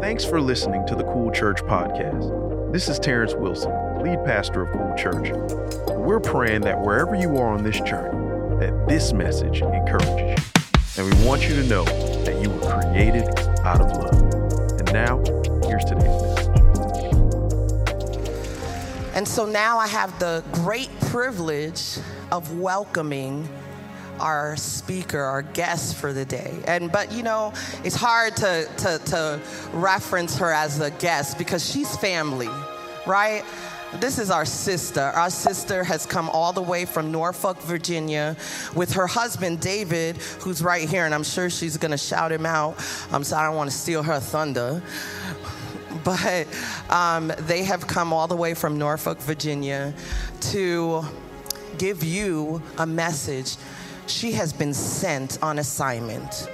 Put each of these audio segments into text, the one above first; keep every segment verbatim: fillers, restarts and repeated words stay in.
Thanks for listening to the Cool Church Podcast. This is Terrence Wilson, lead pastor of Cool Church. We're praying that wherever you are on this journey, that this message encourages you. And we want you to know that you were created out of love. And now, here's today's message. And so now I have the great privilege of welcoming our speaker, our guest for the day. And but you know, it's hard to, to to reference her as a guest because she's family, right? This is our sister. Our sister has come all the way from Norfolk, Virginia with her husband, David, who's right here, and I'm sure she's gonna shout him out. Um, so I don't wanna steal her thunder. But um, they have come all the way from Norfolk, Virginia to give you a message. She has been sent on assignment.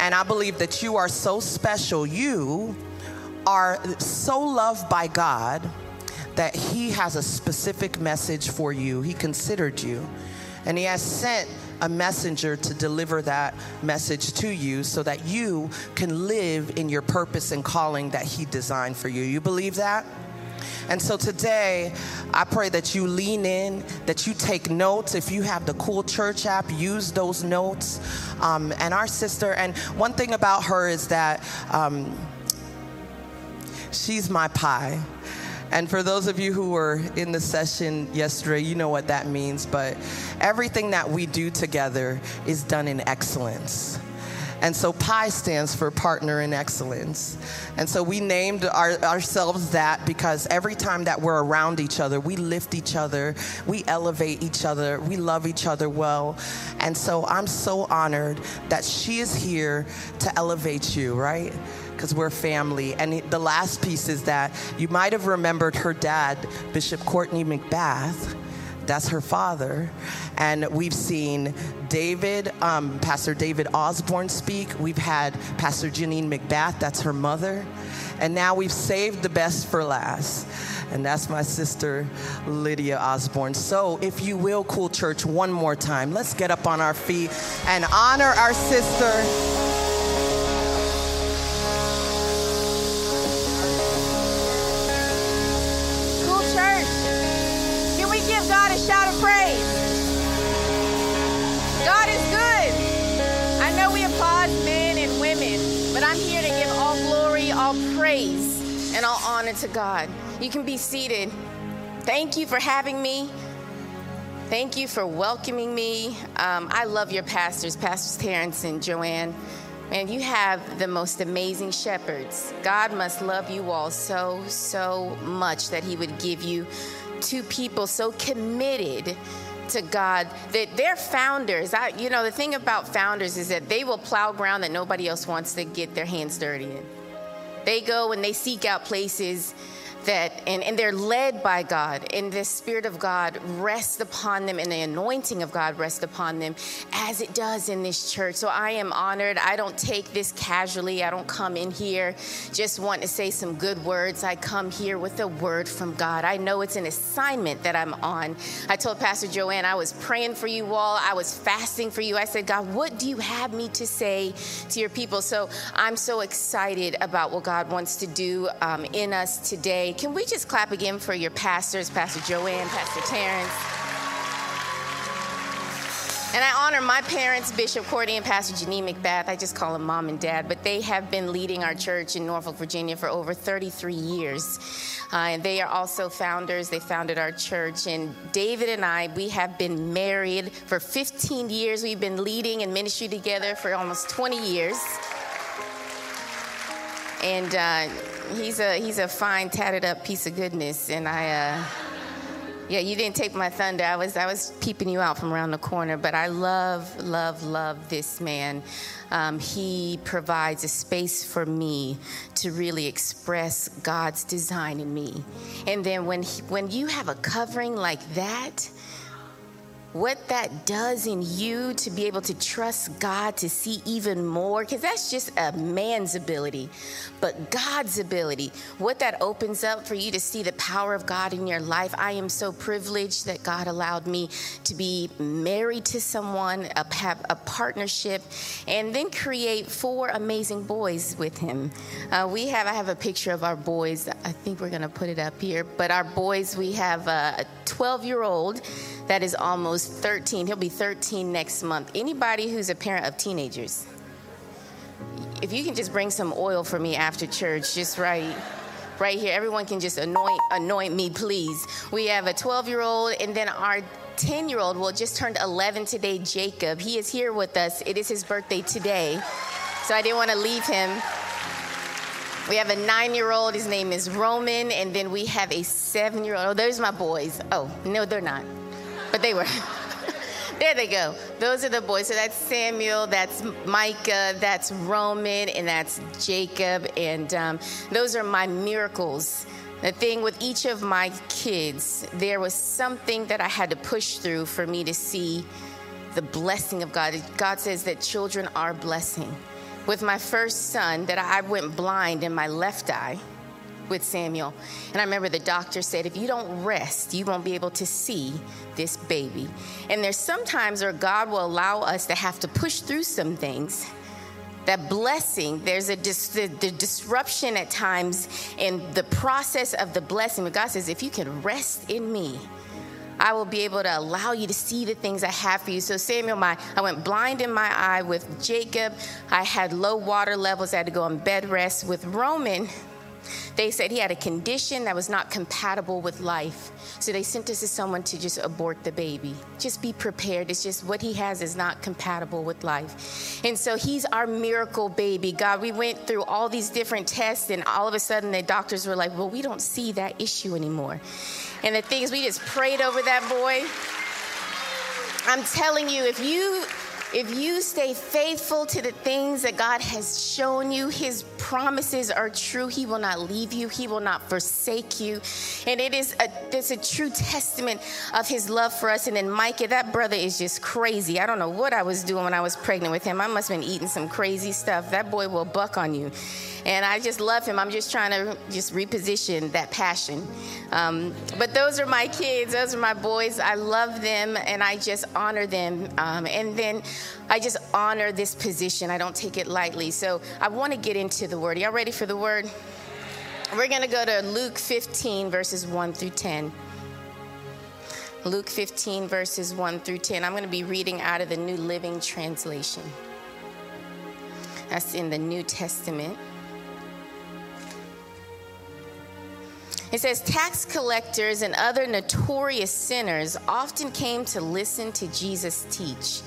And I believe that you are so special. You are so loved by God that He has a specific message for you. He considered you. And He has sent a messenger to deliver that message to you so that you can live in your purpose and calling that He designed for you. You believe that? And so today, I pray that you lean in, that you take notes. If you have the Cool Church app, use those notes. Um, and our sister, and one thing about her is that um, she's my pie. And for those of you who were in the session yesterday, you know what that means. But everything that we do together is done in excellence. And so PIE stands for Partner in Excellence. And so we named our, ourselves that because every time that we're around each other, we lift each other, we elevate each other, we love each other well. And so I'm so honored that she is here to elevate you, right? Because we're family. And the last piece is that you might have remembered her dad, Bishop Courtney McBath. That's her father. And we've seen David, um, Pastor David Osborne speak. We've had Pastor Janine McBath, that's her mother. And now we've saved the best for last. And that's my sister, Lydia Osborne. So if you will, Cool Church, one more time, let's get up on our feet and honor our sister. God, a shout of praise. God is good. I know we applaud men and women, but I'm here to give all glory, all praise, and all honor to God. You can be seated. Thank you for having me. Thank you for welcoming me. Um, I love your pastors, Pastors Terrence and Joanne. Man, you have the most amazing shepherds. God must love you all so, so much that He would give you two people so committed to God that they're founders. I, you know, the thing about founders is that they will plow ground that nobody else wants to get their hands dirty in. They go and they seek out places that, and, and they're led by God, and the Spirit of God rests upon them, and the anointing of God rests upon them as it does in this church. So I am honored. I don't take this casually. I don't come in here just want to say some good words. I come here with a word from God. I know it's an assignment that I'm on. I told Pastor Joanne, I was praying for you all. I was fasting for you. I said, God, what do you have me to say to your people? So I'm so excited about what God wants to do um, in us today. Can we just clap again for your pastors, Pastor Joanne, Pastor Terrence? And I honor my parents, Bishop Courtney and Pastor Janine McBath. I just call them mom and dad, but they have been leading our church in Norfolk, Virginia for over thirty-three years. Uh, and they are also founders. They founded our church. And David and I, we have been married for fifteen years. We've been leading in ministry together for almost twenty years. And uh, he's a he's a fine, tatted up piece of goodness. And I, uh, yeah, you didn't take my thunder. I was I was peeping you out from around the corner. But I love, love, love this man. Um, he provides a space for me to really express God's design in me. And then when he, when you have a covering like that, what that does in you to be able to trust God to see even more, because that's just a man's ability, but God's ability, what that opens up for you to see the power of God in your life. I am so privileged that God allowed me to be married to someone, have a partnership, and then create four amazing boys with him. Uh, we have, I have a picture of our boys. I think we're going to put it up here, but our boys, we have a twelve-year-old that is almost thirteen. He'll be thirteen next month. Anybody who's a parent of teenagers, if you can just bring some oil for me after church, just right right here. Everyone can just anoint anoint me, please. We have a twelve-year-old, and then our ten-year-old, well, just turned eleven today, Jacob. He is here with us. It is his birthday today, so I didn't want to leave him. We have a nine-year-old. His name is Roman, and then we have a seven-year-old. Oh, there's my boys. Oh, no, they're not. But they were. There they go. Those are the boys. So that's Samuel, that's Micah, that's Roman, and that's Jacob. And um, those are my miracles. The thing with each of my kids, there was something that I had to push through for me to see the blessing of God. God says that children are blessing. With my first son, that I went blind in my left eye with Samuel. And I remember the doctor said, if you don't rest, you won't be able to see this baby. And there's sometimes where God will allow us to have to push through some things. That blessing, there's a dis- the, the disruption at times in the process of the blessing. But God says, if you can rest in me, I will be able to allow you to see the things I have for you. So Samuel, my I went blind in my eye with Jacob. I had low water levels. I had to go on bed rest with Roman. They said he had a condition that was not compatible with life. So they sent us to someone to just abort the baby. Just be prepared. It's just what he has is not compatible with life. And so he's our miracle baby. God, we went through all these different tests, and all of a sudden the doctors were like, well, we don't see that issue anymore. And the thing is, we just prayed over that boy. I'm telling you, if you... If you stay faithful to the things that God has shown you, his promises are true. He will not leave you. He will not forsake you. And it is a, it's a true testament of his love for us. And then Micah, that brother is just crazy. I don't know what I was doing when I was pregnant with him. I must have been eating some crazy stuff. That boy will buck on you. And I just love him. I'm just trying to just reposition that passion. Um, but those are my kids. Those are my boys. I love them, and I just honor them. Um, and then I just honor this position. I don't take it lightly. So I want to get into the word. Y'all ready for the word? We're going to go to Luke fifteen, verses one through ten. Luke fifteen, verses one through ten. I'm going to be reading out of the New Living Translation. That's in the New Testament. It says, tax collectors and other notorious sinners often came to listen to Jesus teach.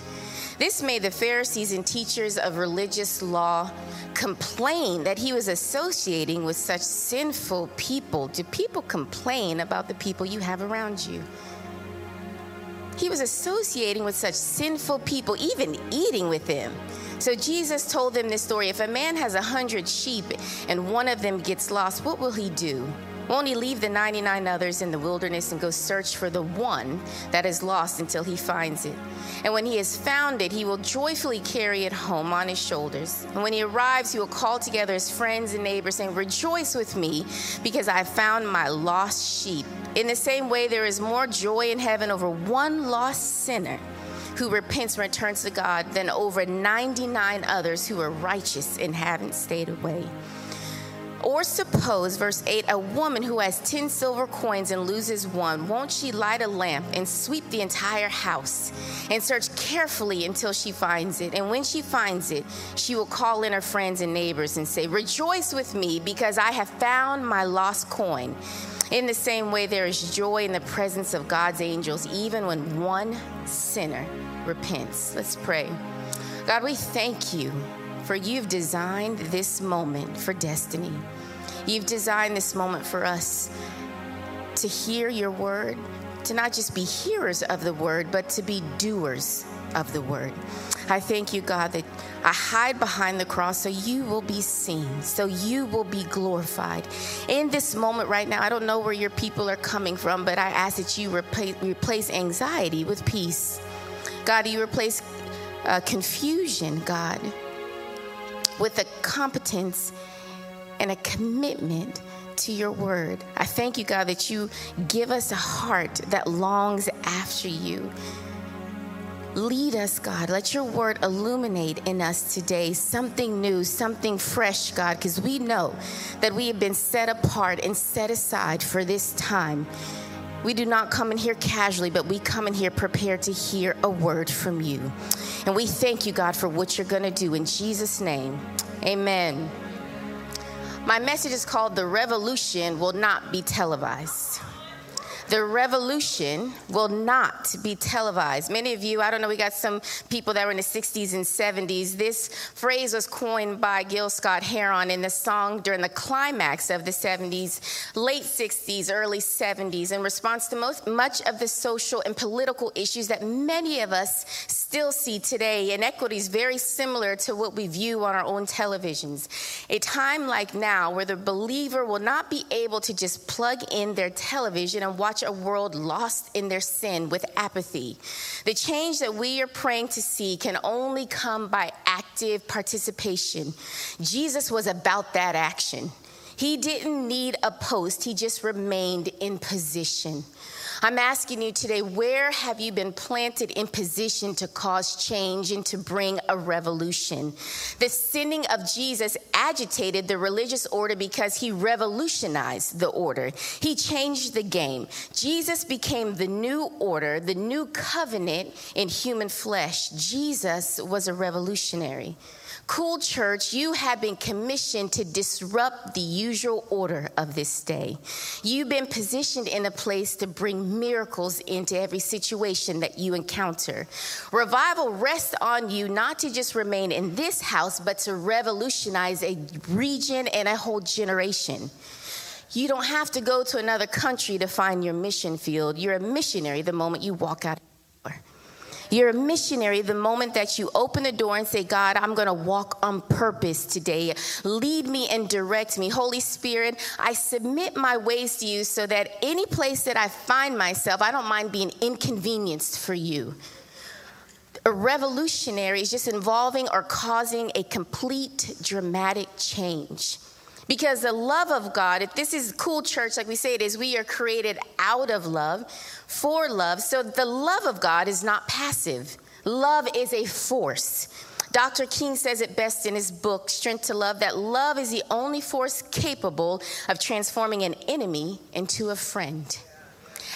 This made the Pharisees and teachers of religious law complain that he was associating with such sinful people. Do people complain about the people you have around you? He was associating with such sinful people, even eating with them. So Jesus told them this story. If a man has a hundred sheep and one of them gets lost, what will he do? Won't he leave the ninety-nine others in the wilderness and go search for the one that is lost until he finds it? And when he has found it, he will joyfully carry it home on his shoulders. And when he arrives, he will call together his friends and neighbors, saying, rejoice with me, because I found my lost sheep. In the same way, there is more joy in heaven over one lost sinner who repents and returns to God than over ninety-nine others who are righteous and haven't stayed away. Or suppose, verse eight, a woman who has ten silver coins and loses one, won't she light a lamp and sweep the entire house and search carefully until she finds it? And when she finds it, she will call in her friends and neighbors and say, rejoice with me, because I have found my lost coin. In the same way, there is joy in the presence of God's angels, even when one sinner repents. Let's pray. God, we thank you, for you've designed this moment for destiny. You've designed this moment for us to hear your word, to not just be hearers of the word, but to be doers of the word. I thank you, God, that I hide behind the cross so you will be seen, so you will be glorified. In this moment right now, I don't know where your people are coming from, but I ask that you replace, replace anxiety with peace. God, you replace uh, confusion, God, with a competence and a commitment to your word. I thank you, God, that you give us a heart that longs after you. Lead us, God. Let your word illuminate in us today something new, something fresh, God, because we know that we have been set apart and set aside for this time. We do not come in here casually, but we come in here prepared to hear a word from you. And we thank you, God, for what you're going to do. In Jesus' name, amen. My message is called The Revolution Will Not Be Televised. The revolution will not be televised. Many of you, I don't know, we got some people that were in the sixties and seventies. This phrase was coined by Gil Scott-Heron in the song during the climax of the seventies, late sixties, early seventies, in response to most, much of the social and political issues that many of us still see today, inequities very similar to what we view on our own televisions. A time like now where the believer will not be able to just plug in their television and watch a world lost in their sin with apathy. The change that we are praying to see can only come by active participation. Jesus was about that action. He didn't need a post. He just remained in position. I'm asking you today, where have you been planted in position to cause change and to bring a revolution? The sending of Jesus agitated the religious order because he revolutionized the order. He changed the game. Jesus became the new order, the new covenant in human flesh. Jesus was a revolutionary. Cool Church, you have been commissioned to disrupt the usual order of this day. You've been positioned in a place to bring miracles into every situation that you encounter. Revival rests on you not to just remain in this house, but to revolutionize a region and a whole generation. You don't have to go to another country to find your mission field. You're a missionary the moment you walk out the door. You're a missionary the moment that you open the door and say, God, I'm going to walk on purpose today. Lead me and direct me. Holy Spirit, I submit my ways to you so that any place that I find myself, I don't mind being inconvenienced for you. A revolutionary is just involving or causing a complete dramatic change. Because the love of God, if this is Cool Church, like we say it is, we are created out of love, for love. So the love of God is not passive. Love is a force. Doctor King says it best in his book, Strength to Love, that love is the only force capable of transforming an enemy into a friend.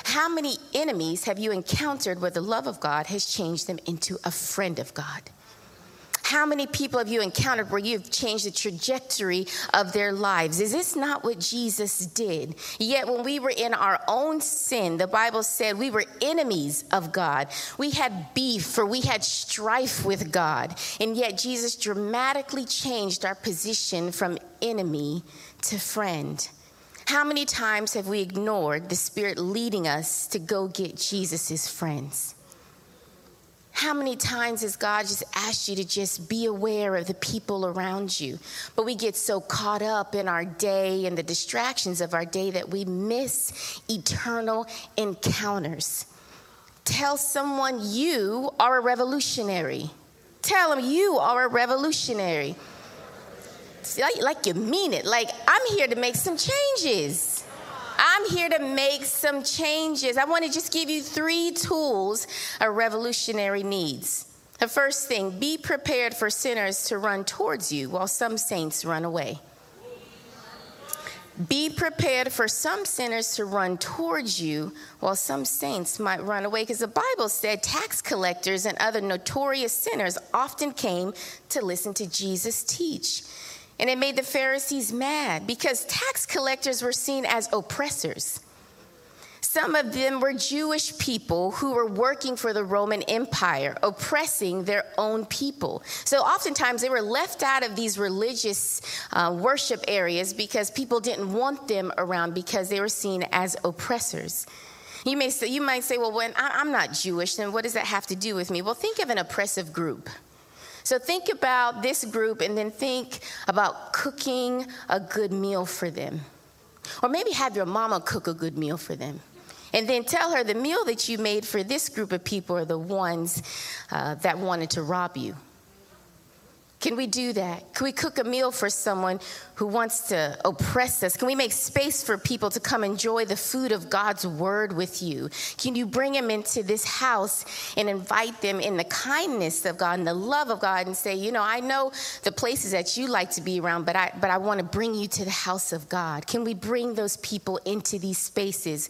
How many enemies have you encountered where the love of God has changed them into a friend of God? How many people have you encountered where you've changed the trajectory of their lives? Is this not what Jesus did? Yet when we were in our own sin, the Bible said we were enemies of God. We had beef or we had strife with God. And yet Jesus dramatically changed our position from enemy to friend. How many times have we ignored the Spirit leading us to go get Jesus's friends? How many times has God just asked you to just be aware of the people around you? But we get so caught up in our day and the distractions of our day that we miss eternal encounters. Tell someone you are a revolutionary. Tell them you are a revolutionary. Like, like you mean it. Like, I'm here to make some changes. I'm here to make some changes. I want to just give you three tools a revolutionary needs. The first thing, be prepared for sinners to run towards you while some saints run away. Be prepared for some sinners to run towards you while some saints might run away. Because the Bible said tax collectors and other notorious sinners often came to listen to Jesus teach. And it made the Pharisees mad because tax collectors were seen as oppressors. Some of them were Jewish people who were working for the Roman Empire, oppressing their own people. So oftentimes they were left out of these religious uh, worship areas because people didn't want them around because they were seen as oppressors. You may say, you might say, well, when I, I'm not Jewish, then what does that have to do with me? Well, think of an oppressive group. So think about this group and then think about cooking a good meal for them. Or maybe have your mama cook a good meal for them. And then tell her the meal that you made for this group of people are the ones uh, that wanted to rob you. Can we do that? Can we cook a meal for someone who wants to oppress us? Can we make space for people to come enjoy the food of God's word with you? Can you bring them into this house and invite them in the kindness of God and the love of God and say, you know, I know the places that you like to be around, but I but I want to bring you to the house of God. Can we bring those people into these spaces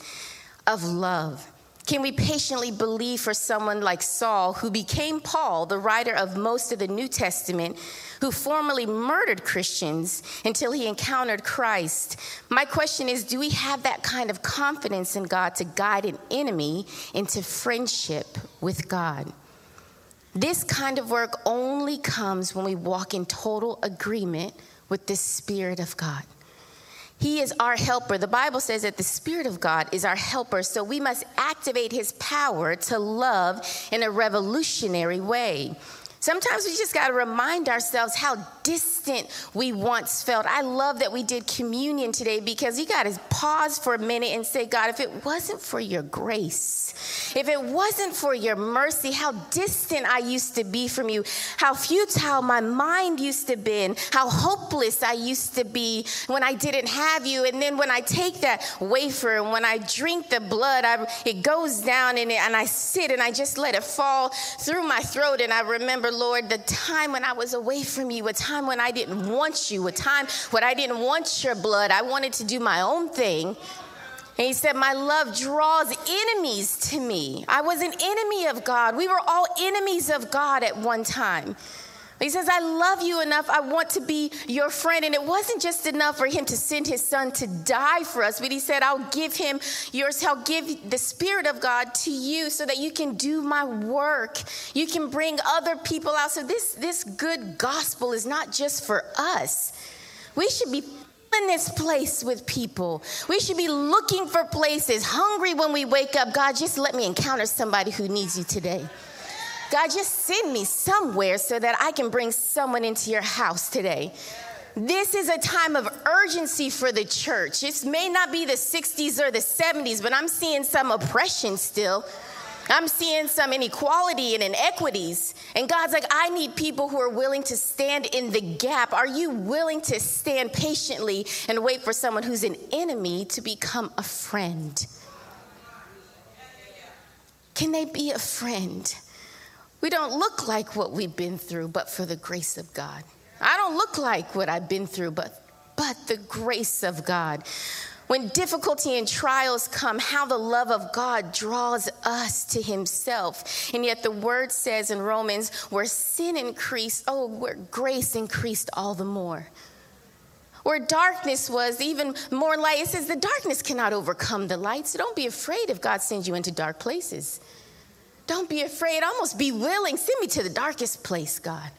of love? Can we patiently believe for someone like Saul, who became Paul, the writer of most of the New Testament, who formerly murdered Christians until he encountered Christ? My question is, do we have that kind of confidence in God to guide an enemy into friendship with God? This kind of work only comes when we walk in total agreement with the Spirit of God. He is our helper. The Bible says that the Spirit of God is our helper, so we must activate his power to love in a revolutionary way. Sometimes we just got to remind ourselves how distant we once felt. I love that we did communion today because you got to pause for a minute and say, God, if it wasn't for your grace, if it wasn't for your mercy, how distant I used to be from you, how futile my mind used to be, how hopeless I used to be when I didn't have you. And then when I take that wafer and when I drink the blood, I, it goes down and, it, and I sit and I just let it fall through my throat. And I remember, Lord, the time when I was away from you, a time when I didn't want you, a time when I didn't want your blood. I wanted to do my own thing. And he said, my love draws enemies to me. I was an enemy of God. We were all enemies of God at one time. He says, I love you enough. I want to be your friend. And it wasn't just enough for him to send his son to die for us, but he said, I'll give him yours. I'll give the Spirit of God to you so that you can do my work. You can bring other people out. So this, this good gospel is not just for us. We should be in this place with people. We should be looking for places, hungry when we wake up. God, just let me encounter somebody who needs you today. God, just send me somewhere so that I can bring someone into your house today. This is a time of urgency for the church. It may not be the sixties or the seventies, but I'm seeing some oppression still. I'm seeing some inequality and inequities. And God's like, I need people who are willing to stand in the gap. Are you willing to stand patiently and wait for someone who's an enemy to become a friend? Can they be a friend? We don't look like what we've been through, but for the grace of God. I don't look like what I've been through, but but the grace of God. When difficulty and trials come, how the love of God draws us to himself. And yet the word says in Romans, where sin increased, oh, where grace increased all the more. Where darkness was, even more light. It says the darkness cannot overcome the light. So don't be afraid if God sends you into dark places. Don't be afraid, almost be willing. Send me to the darkest place, God.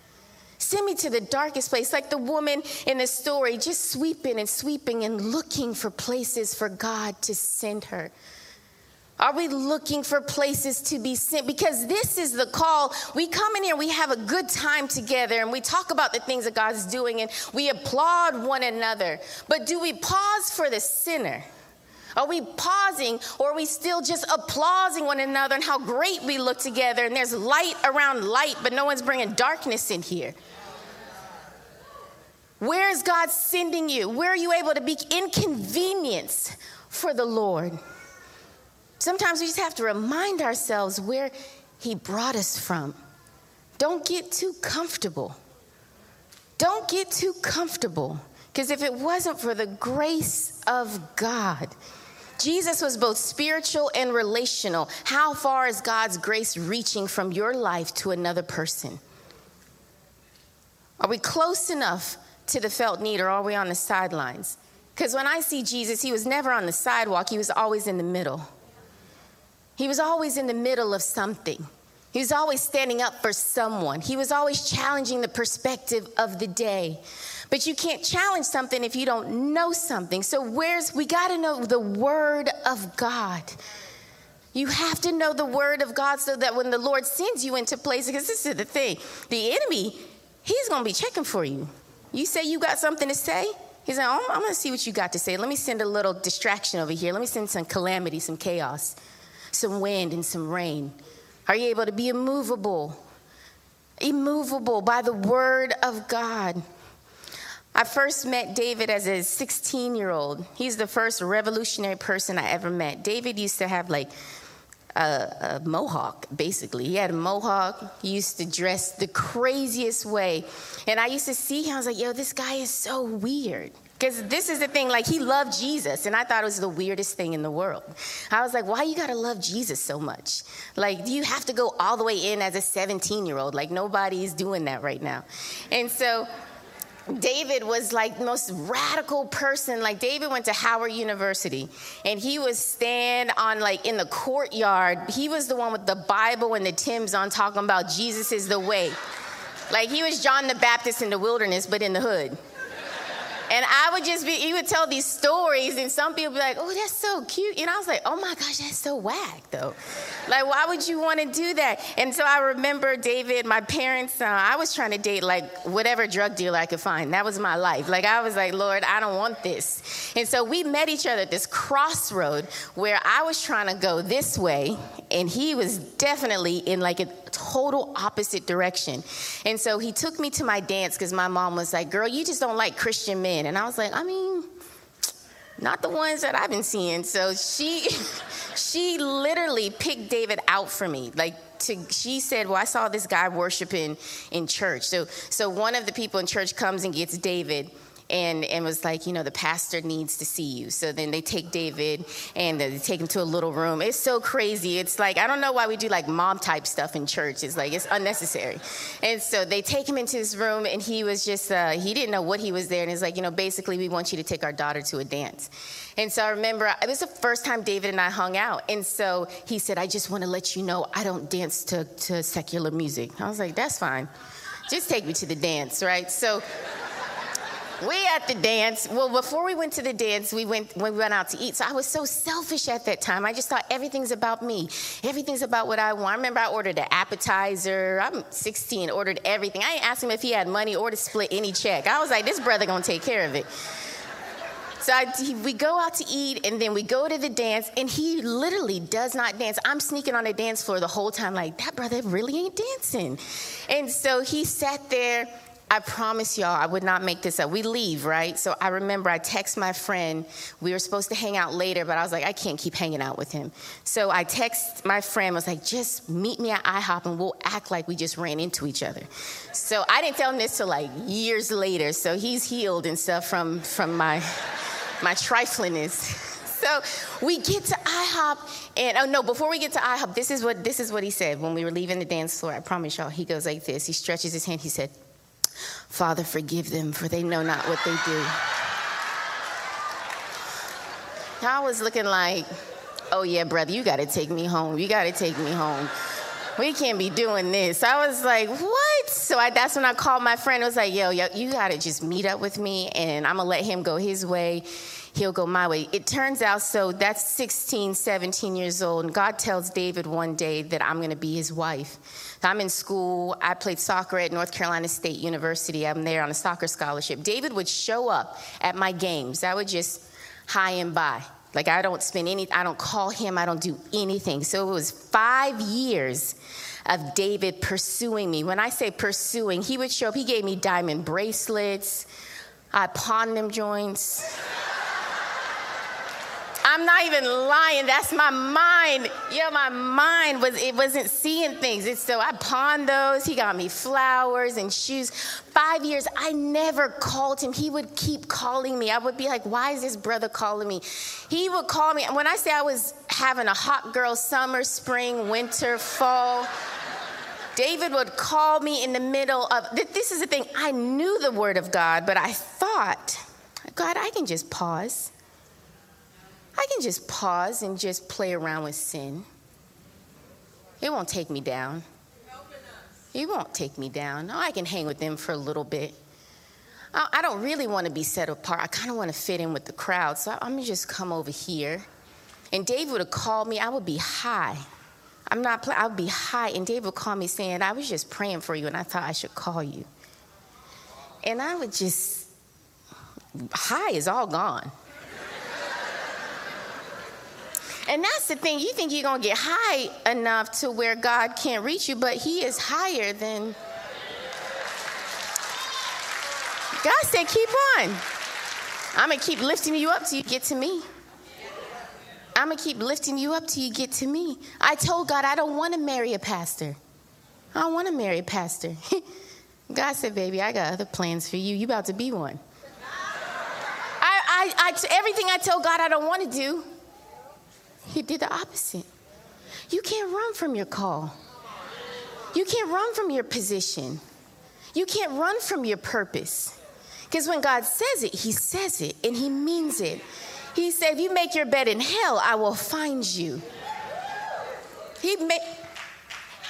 Send me to the darkest place, like the woman in the story, just sweeping and sweeping and looking for places for God to send her. Are we looking for places to be sent? Because this is the call. We come in here, we have a good time together, and we talk about the things that God's doing, and we applaud one another. But do we pause for the sinner? Are we pausing, or are we still just applauding one another and how great we look together, and there's light around light, but no one's bringing darkness in here? Where is God sending you? Where are you able to be inconvenienced for the Lord? Sometimes we just have to remind ourselves where he brought us from. Don't get too comfortable. Don't get too comfortable. Because if it wasn't for the grace of God, Jesus was both spiritual and relational. How far is God's grace reaching from your life to another person? Are we close enough to the felt need, or are we on the sidelines? Because when I see Jesus, he was never on the sidewalk. He was always in the middle. He was always in the middle of something. He was always standing up for someone. He was always challenging the perspective of the day. But you can't challenge something if you don't know something. So where's, we got to know the word of God. You have to know the word of God so that when the Lord sends you into places, because this is the thing, the enemy he's going to be checking for you. You say you got something to say? He's like, oh, I'm going to see what you got to say. Let me send a little distraction over here. Let me send some calamity, some chaos, some wind and some rain. Are you able to be immovable? Immovable by the word of God. I first met David as a sixteen-year-old. He's the first revolutionary person I ever met. David used to have like a, a mohawk, basically. He had a mohawk. He used to dress the craziest way. And I used to see him. I was like, yo, this guy is so weird. Because this is the thing, like he loved Jesus. And I thought it was the weirdest thing in the world. I was like, why you got to love Jesus so much? Like, do you have to go all the way in as a seventeen-year-old? Like, nobody's doing that right now. And so David was like the most radical person. Like David went to Howard University and he was stand on like in the courtyard. He was the one with the Bible and the Timbs on talking about Jesus is the way. Like he was John the Baptist in the wilderness, but in the hood. And I would just be, he would tell these stories and some people would be like, oh, that's so cute. And I was like, oh my gosh, that's so whack though. Like, why would you want to do that? And so I remember David, my parents, uh, I was trying to date like whatever drug dealer I could find. That was my life. Like, I was like, Lord, I don't want this. And so we met each other at this crossroad where I was trying to go this way and he was definitely in like a total opposite direction. And so he took me to my dance because my mom was like, girl, you just don't like Christian men. And I was like, I mean, not the ones that I've been seeing. So she she literally picked David out for me. Like to, she said, well, I saw this guy worshiping in church. So so one of the people in church comes and gets David and, and was like, you know, the pastor needs to see you. So then they take David and they take him to a little room. It's so crazy. It's like, I don't know why we do like mom type stuff in church. It's like, it's unnecessary. And so they take him into this room and he was just, uh, he didn't know what he was there. And it's like, you know, basically we want you to take our daughter to a dance. And so I remember, it was the first time David and I hung out. And so he said, I just want to let you know, I don't dance to, to secular music. I was like, that's fine. Just take me to the dance, right? So we at the dance. Well, before we went to the dance, we went when we went out to eat. So I was so selfish at that time. I just thought everything's about me. Everything's about what I want. I remember I ordered an appetizer. I'm sixteen, ordered everything. I ain't asked him if he had money or to split any check. I was like, this brother gonna take care of it. So I, we go out to eat, and then we go to the dance, and he literally does not dance. I'm sneaking on the dance floor the whole time, like, that brother really ain't dancing. And so he sat there. I promise y'all, I would not make this up. We leave, right? So I remember I text my friend. We were supposed to hang out later, but I was like, I can't keep hanging out with him. So I text my friend, was like, just meet me at IHOP and we'll act like we just ran into each other. So I didn't tell him this till like years later. So he's healed and stuff from, from my, my triflingness. So we get to IHOP, and oh no, before we get to IHOP, this is what this is what he said when we were leaving the dance floor. I promise y'all, he goes like this. He stretches his hand. He said, Father, forgive them, for they know not what they do. I was looking like, oh yeah, brother, you gotta take me home. You gotta take me home. We can't be doing this. I was like, what? So I, that's when I called my friend. I was like, yo, yo, you gotta just meet up with me and I'm gonna let him go his way. He'll go my way. It turns out, so that's sixteen, seventeen years old. And God tells David one day that I'm going to be his wife. So I'm in school. I played soccer at North Carolina State University. I'm there on a soccer scholarship. David would show up at my games. I would just hi and bye. Like I don't spend any, I don't call him. I don't do anything. So it was five years of David pursuing me. When I say pursuing, he would show up. He gave me diamond bracelets. I pawned them joints. I'm not even lying. That's my mind. Yeah, my mind was, it wasn't seeing things. And so I pawned those. He got me flowers and shoes. Five years, I never called him. He would keep calling me. I would be like, why is this brother calling me? He would call me. When I say I was having a hot girl summer, spring, winter, fall, David would call me in the middle of, this is the thing, I knew the word of God, but I thought, God, I can just pause. I can just pause and just play around with sin. It won't take me down. It won't take me down. Oh, I can hang with them for a little bit. I don't really want to be set apart. I kind of want to fit in with the crowd. So I'm going to just come over here. And Dave would have called me. I would be high. I'm not, I would be high. And Dave would call me saying, I was just praying for you. And I thought I should call you. and I would just, high is all gone. And that's the thing, you think you're going to get high enough to where God can't reach you, but he is higher than... God said, keep on. I'm going to keep lifting you up till you get to me. I'm going to keep lifting you up till you get to me. I told God, I don't want to marry a pastor. I don't want to marry a pastor. God said, baby, I got other plans for you. You about to be one. I, I, I, everything I told God I don't want to do, he did the opposite. You can't run from your call. You can't run from your position. You can't run from your purpose. Because when God says it, he says it, and he means it. He said, if you make your bed in hell, I will find you. He made...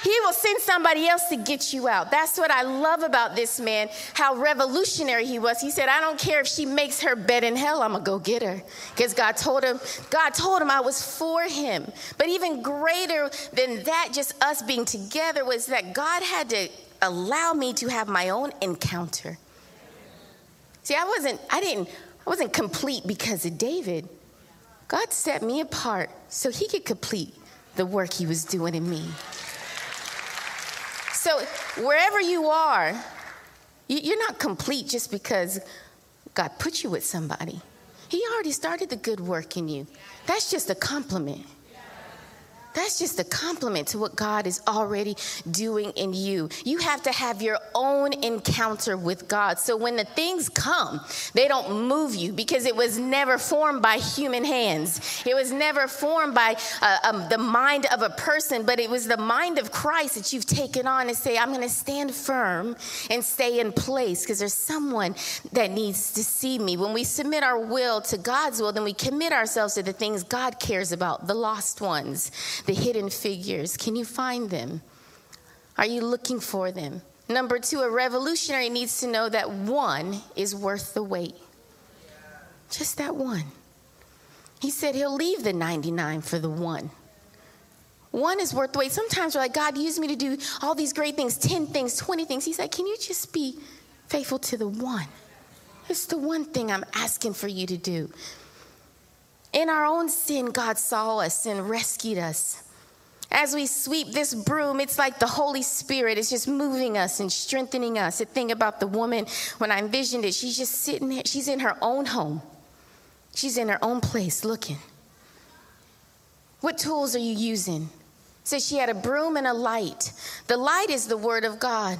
He will send somebody else to get you out. That's what I love about this man, how revolutionary he was. He said, I don't care if she makes her bed in hell, I'm going to go get her. Because God told him, God told him I was for him. But even greater than that, just us being together, was that God had to allow me to have my own encounter. See, I wasn't, I didn't, I wasn't complete because of David. God set me apart so he could complete the work he was doing in me. So wherever you are, you're not complete just because God put you with somebody. He already started the good work in you. That's just a compliment. That's just a compliment to what God is already doing in you. You have to have your own encounter with God. So when the things come, they don't move you because it was never formed by human hands. It was never formed by uh, um, the mind of a person, but it was the mind of Christ that you've taken on and say, I'm going to stand firm and stay in place because there's someone that needs to see me. When we submit our will to God's will, then we commit ourselves to the things God cares about, the lost ones. The hidden figures. Can you find them? Are you looking for them? Number two, a revolutionary needs to know that one is worth the wait. Just that one. He said he'll leave the ninety-nine for the one. One is worth the wait. Sometimes we're like, God, use me to do all these great things, ten things, twenty things. He's like, can you just be faithful to the one? It's the one thing I'm asking for you to do. In our own sin, God saw us and rescued us. As we sweep this broom, it's like the Holy Spirit is just moving us and strengthening us. The thing about the woman, when I envisioned it, she's just sitting there. She's in her own home. She's in her own place looking. What tools are you using? So she had a broom and a light. The light is the word of God.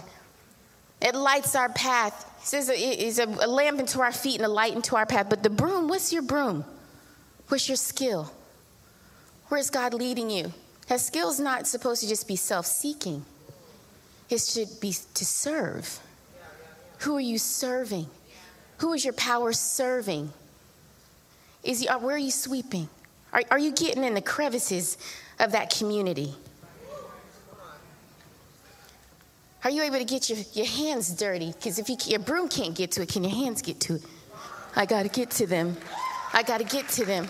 It lights our path. It says it's a lamp into our feet and a light into our path. But the broom, what's your broom? What's your skill? Where is God leading you? That skill is not supposed to just be self-seeking. It should be to serve. Who are you serving? Who is your power serving? Is you, where are you sweeping? Are, are you getting in the crevices of that community? Are you able to get your, your hands dirty? Because if you, your broom can't get to it, can your hands get to it? I got to get to them. I got to get to them.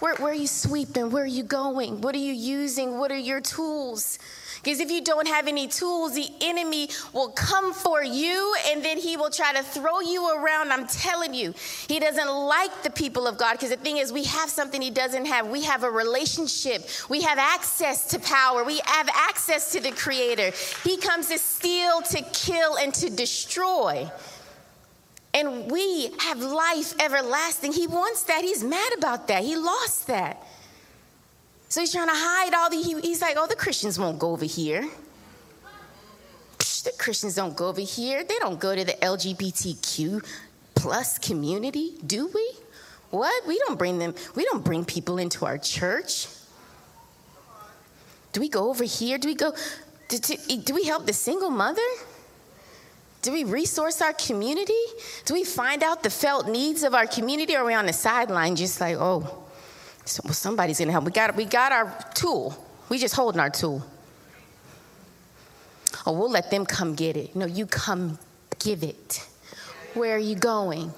Where, where are you sweeping? Where are you going? What are you using? What are your tools? Because if you don't have any tools, the enemy will come for you, and then he will try to throw you around. I'm telling you, he doesn't like the people of God, because the thing is, we have something he doesn't have. We have a relationship. We have access to power. We have access to the Creator. He comes to steal, to kill, and to destroy. And we have life everlasting. He wants that. He's mad about that. He lost that. So he's trying to hide all the, he, he's like, oh, the Christians won't go over here. Psh, the Christians don't go over here. They don't go to the L G B T Q plus community, do we? What? We don't bring them, we don't bring people into our church. Do we go over here? Do we go, do, do, do we help the single mother? Do we resource our community? Do we find out the felt needs of our community? Or are we on the sideline just like, oh, somebody's going to help. We got, we got our tool. We just holding our tool. Oh, we'll let them come get it. No, you come give it. Where are you going?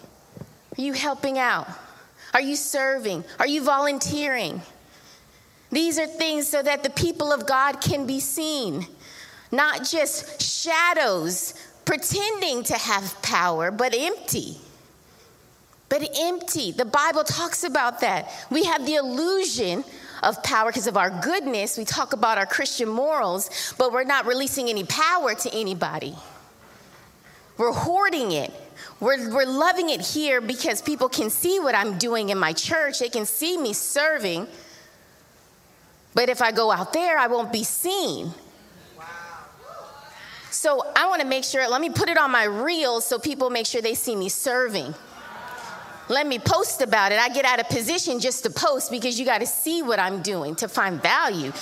Are you helping out? Are you serving? Are you volunteering? These are things so that the people of God can be seen. Not just shadows pretending to have power, but empty. But empty. The Bible talks about that. We have the illusion of power because of our goodness. We talk about our Christian morals, but we're not releasing any power to anybody. We're hoarding it. We're, we're loving it here because people can see what I'm doing in my church. They can see me serving. But if I go out there, I won't be seen. So I want to make sure, let me put it on my reels so people make sure they see me serving. Let me post about it. I get out of position just to post because you got to see what I'm doing to find value.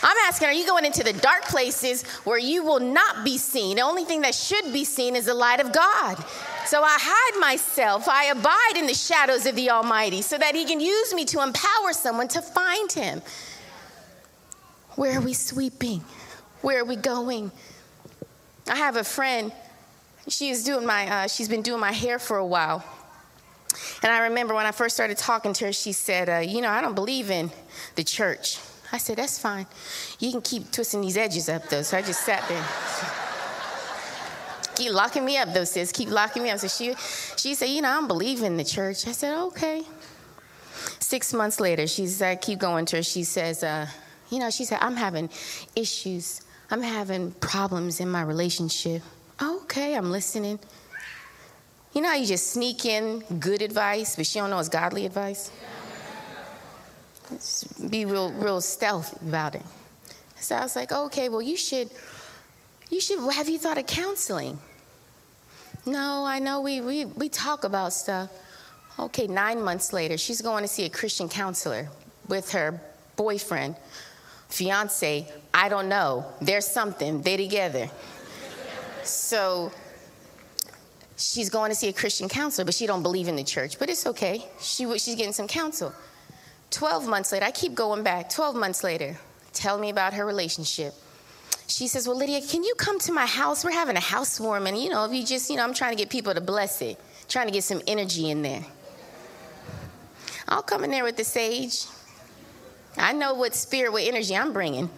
I'm asking, are you going into the dark places where you will not be seen? The only thing that should be seen is the light of God. So I hide myself. I abide in the shadows of the Almighty so that he can use me to empower someone to find him. Where are we sweeping? Where are we going? I have a friend. She is doing my, uh, she's been doing my hair for a while. And I remember when I first started talking to her, she said, uh, you know, I don't believe in the church. I said, that's fine. You can keep twisting these edges up, though. So I just sat there. Keep locking me up, though, sis. Keep locking me up. So she, she said, you know, I don't believe in the church. I said, okay. Six months later, she's, I keep going to her. She says, uh, you know, she said, I'm having issues. I'm having problems in my relationship. Okay, I'm listening. You know how you just sneak in good advice, but she don't know it's godly advice? Let's be real, real stealth about it. So I was like, okay, well, you should, you should, have you thought of counseling? No, I know we, we, we talk about stuff. Okay, nine months later, she's going to see a Christian counselor with her boyfriend, fiance, I don't know. There's something. They're together. So she's going to see a Christian counselor, but she don't believe in the church. But it's okay. She She's getting some counsel. Twelve months later, I keep going back. Twelve months later, tell me about her relationship. She says, well, Lydia, can you come to my house? We're having a housewarming. You know, if you just, you know, I'm trying to get people to bless it. Trying to get some energy in there. I'll come in there with the sage. I know what spirit, what energy I'm bringing.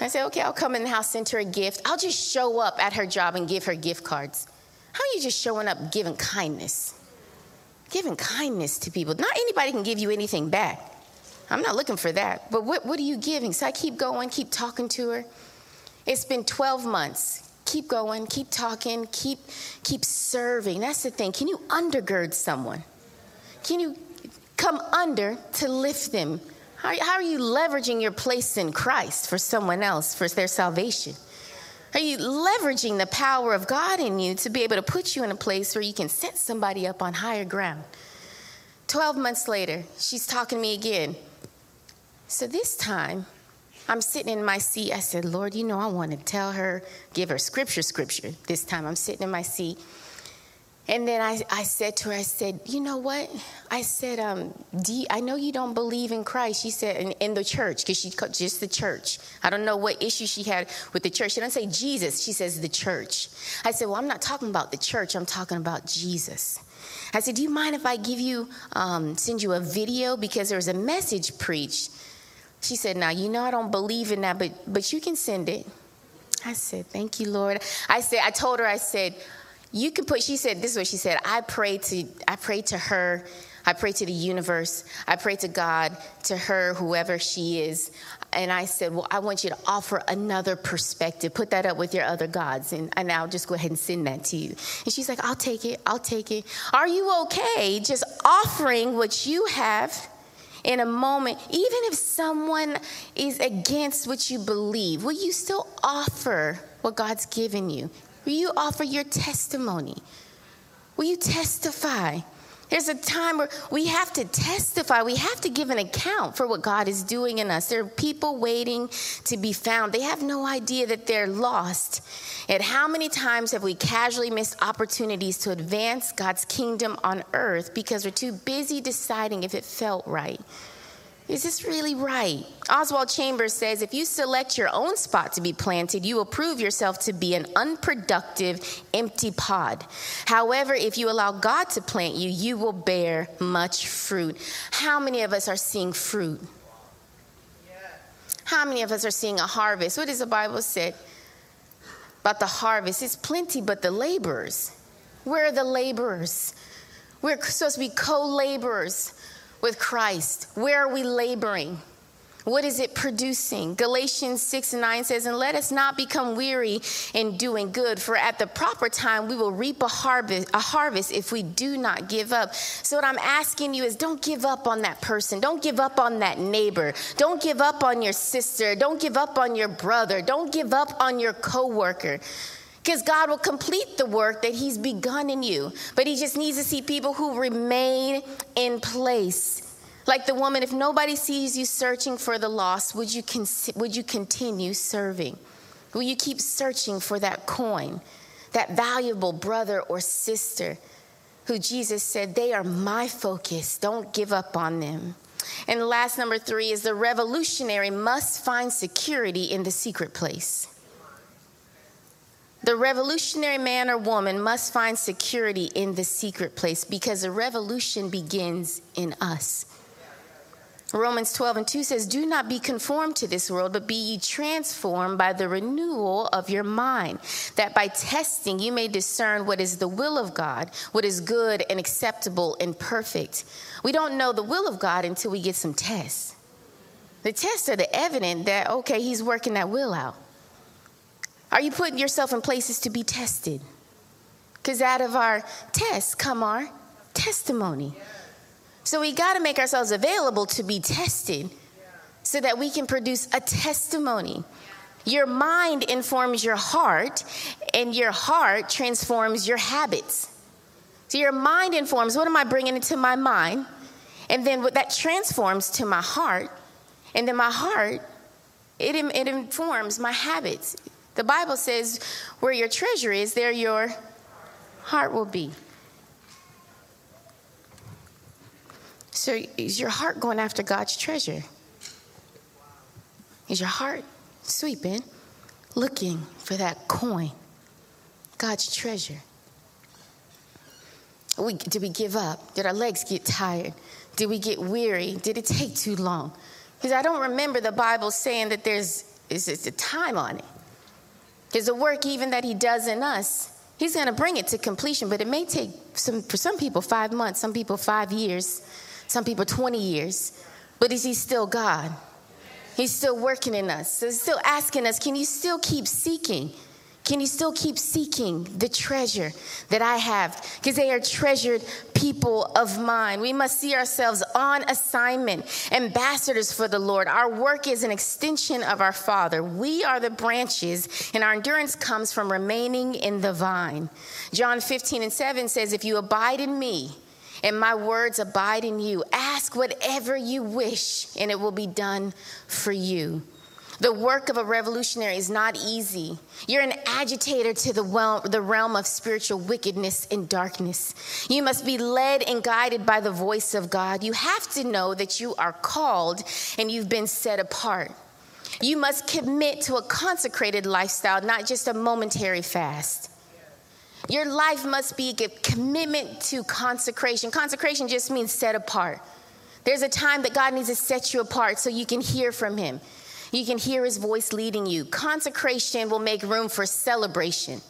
I said, okay, I'll come in the house, send her a gift. I'll just show up at her job and give her gift cards. How are you just showing up giving kindness? Giving kindness to people. Not anybody can give you anything back. I'm not looking for that. But what, what are you giving? So I keep going, keep talking to her. It's been twelve months. Keep going, keep talking, keep, keep serving. That's the thing. Can you undergird someone? Can you come under to lift them? How are you leveraging your place in Christ for someone else, for their salvation? Are you leveraging the power of God in you to be able to put you in a place where you can set somebody up on higher ground? Twelve months later, she's talking to me again. So this time, I'm sitting in my seat. I said, Lord, you know, I want to tell her, give her scripture, scripture. This time I'm sitting in my seat. And then I, I said to her, I said, you know what? I said, um, do you, I know you don't believe in Christ. She said, in, in the church, because she just the church. I don't know what issue she had with the church. She doesn't say Jesus. She says the church. I said, well, I'm not talking about the church. I'm talking about Jesus. I said, do you mind if I give you, um, send you a video? Because there was a message preached. She said, now, you know, I don't believe in that, but but you can send it. I said, thank you, Lord. I said, I told her, I said, you can put, she said, this is what she said, I pray to, I pray to her, I pray to the universe, I pray to God, to her, whoever she is. And I said, well, I want you to offer another perspective. Put that up with your other gods, and, and I'll just go ahead and send that to you. And she's like, I'll take it, I'll take it. Are you okay just offering what you have in a moment? Even if someone is against what you believe, will you still offer what God's given you? Will you offer your testimony? Will you testify? There's a time where we have to testify. We have to give an account for what God is doing in us. There are people waiting to be found. They have no idea that they're lost. And how many times have we casually missed opportunities to advance God's kingdom on earth because we're too busy deciding if it felt right? Is this really right? Oswald Chambers says, if you select your own spot to be planted, you will prove yourself to be an unproductive, empty pod. However, if you allow God to plant you, you will bear much fruit. How many of us are seeing fruit? How many of us are seeing a harvest? What does the Bible say? about the harvest. It's plenty, but the laborers. Where are the laborers? We're supposed to be co-laborers with Christ. Where are we laboring? What is it producing? Galatians six nine says, and let us not become weary in doing good, for at the proper time we will reap a harvest, a harvest if we do not give up. So what I'm asking you is, don't give up on that person. Don't give up on that neighbor. Don't give up on your sister. Don't give up on your brother. Don't give up on your coworker. Because God will complete the work that he's begun in you. But he just needs to see people who remain in place. Like the woman, if nobody sees you searching for the lost, would you con- would you continue serving? Will you keep searching for that coin, that valuable brother or sister who Jesus said, they are my focus. Don't give up on them. And last, number three, is the revolutionary must find security in the secret place. The revolutionary man or woman must find security in the secret place, because a revolution begins in us. Romans twelve and two says, do not be conformed to this world, but be ye transformed by the renewal of your mind, that by testing you may discern what is the will of God, what is good and acceptable and perfect. We don't know the will of God until we get some tests. The tests are the evidence that, okay, he's working that will out. Are you putting yourself in places to be tested? Because out of our tests come our testimony. So we got to make ourselves available to be tested so that we can produce a testimony. Your mind informs your heart, and your heart transforms your habits. So your mind informs, what am I bringing into my mind? And then what that transforms to my heart. And then my heart, it, it informs my habits. The Bible says where your treasure is, there your heart will be. So is your heart going after God's treasure? Is your heart sweeping, looking for that coin, God's treasure? We, did we give up? Did our legs get tired? Did we get weary? Did it take too long? Because I don't remember the Bible saying that there's is a time on it. Because the work even that he does in us, he's going to bring it to completion, but it may take some for some people five months, some people five years, some people twenty years. But is he still God? He's still working in us. So he's still asking us, can you still keep seeking? Can you still keep seeking the treasure that I have? Because they are treasured people of mine. We must see ourselves on assignment, ambassadors for the Lord. Our work is an extension of our Father. We are the branches, and our endurance comes from remaining in the vine. John fifteen and seven says, if you abide in me and my words abide in you, ask whatever you wish, and it will be done for you. The work of a revolutionary is not easy. You're an agitator to the, well, the realm of spiritual wickedness and darkness. You must be led and guided by the voice of God. You have to know that you are called and you've been set apart. You must commit to a consecrated lifestyle, not just a momentary fast. Your life must be a commitment to consecration. Consecration just means set apart. There's a time that God needs to set you apart so you can hear from him. You can hear his voice leading you. Consecration will make room for celebration.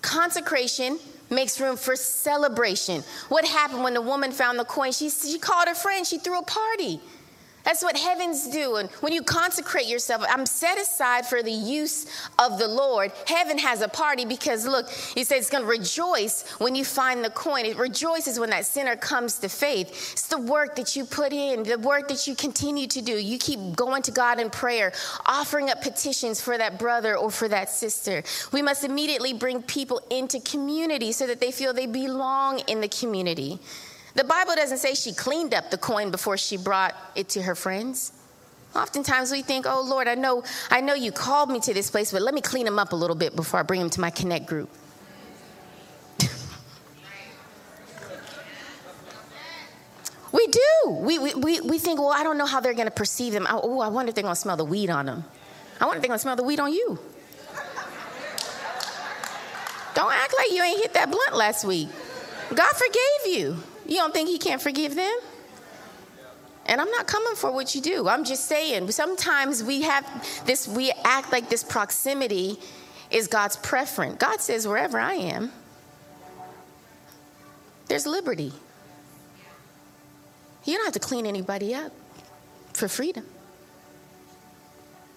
Consecration makes room for celebration. What happened when the woman found the coin? She, she called her friend. She threw a party. That's what heavens do. And when you consecrate yourself, I'm set aside for the use of the Lord. Heaven has a party because, look, he says it's going to rejoice when you find the coin. It rejoices when that sinner comes to faith. It's the work that you put in, the work that you continue to do. You keep going to God in prayer, offering up petitions for that brother or for that sister. We must immediately bring people into community so that they feel they belong in the community. The Bible doesn't say she cleaned up the coin before she brought it to her friends. Oftentimes we think, oh, Lord, I know I know you called me to this place, but let me clean them up a little bit before I bring them to my Connect group. We do. We, we, we, we think, well, I don't know how they're going to perceive them. Oh, I wonder if they're going to smell the weed on them. I wonder if they're going to smell the weed on you. Don't act like you ain't hit that blunt last week. God forgave you. You don't think he can't forgive them? And I'm not coming for what you do. I'm just saying, sometimes we have this, we act like this proximity is God's preference. God says, wherever I am, there's liberty. You don't have to clean anybody up for freedom.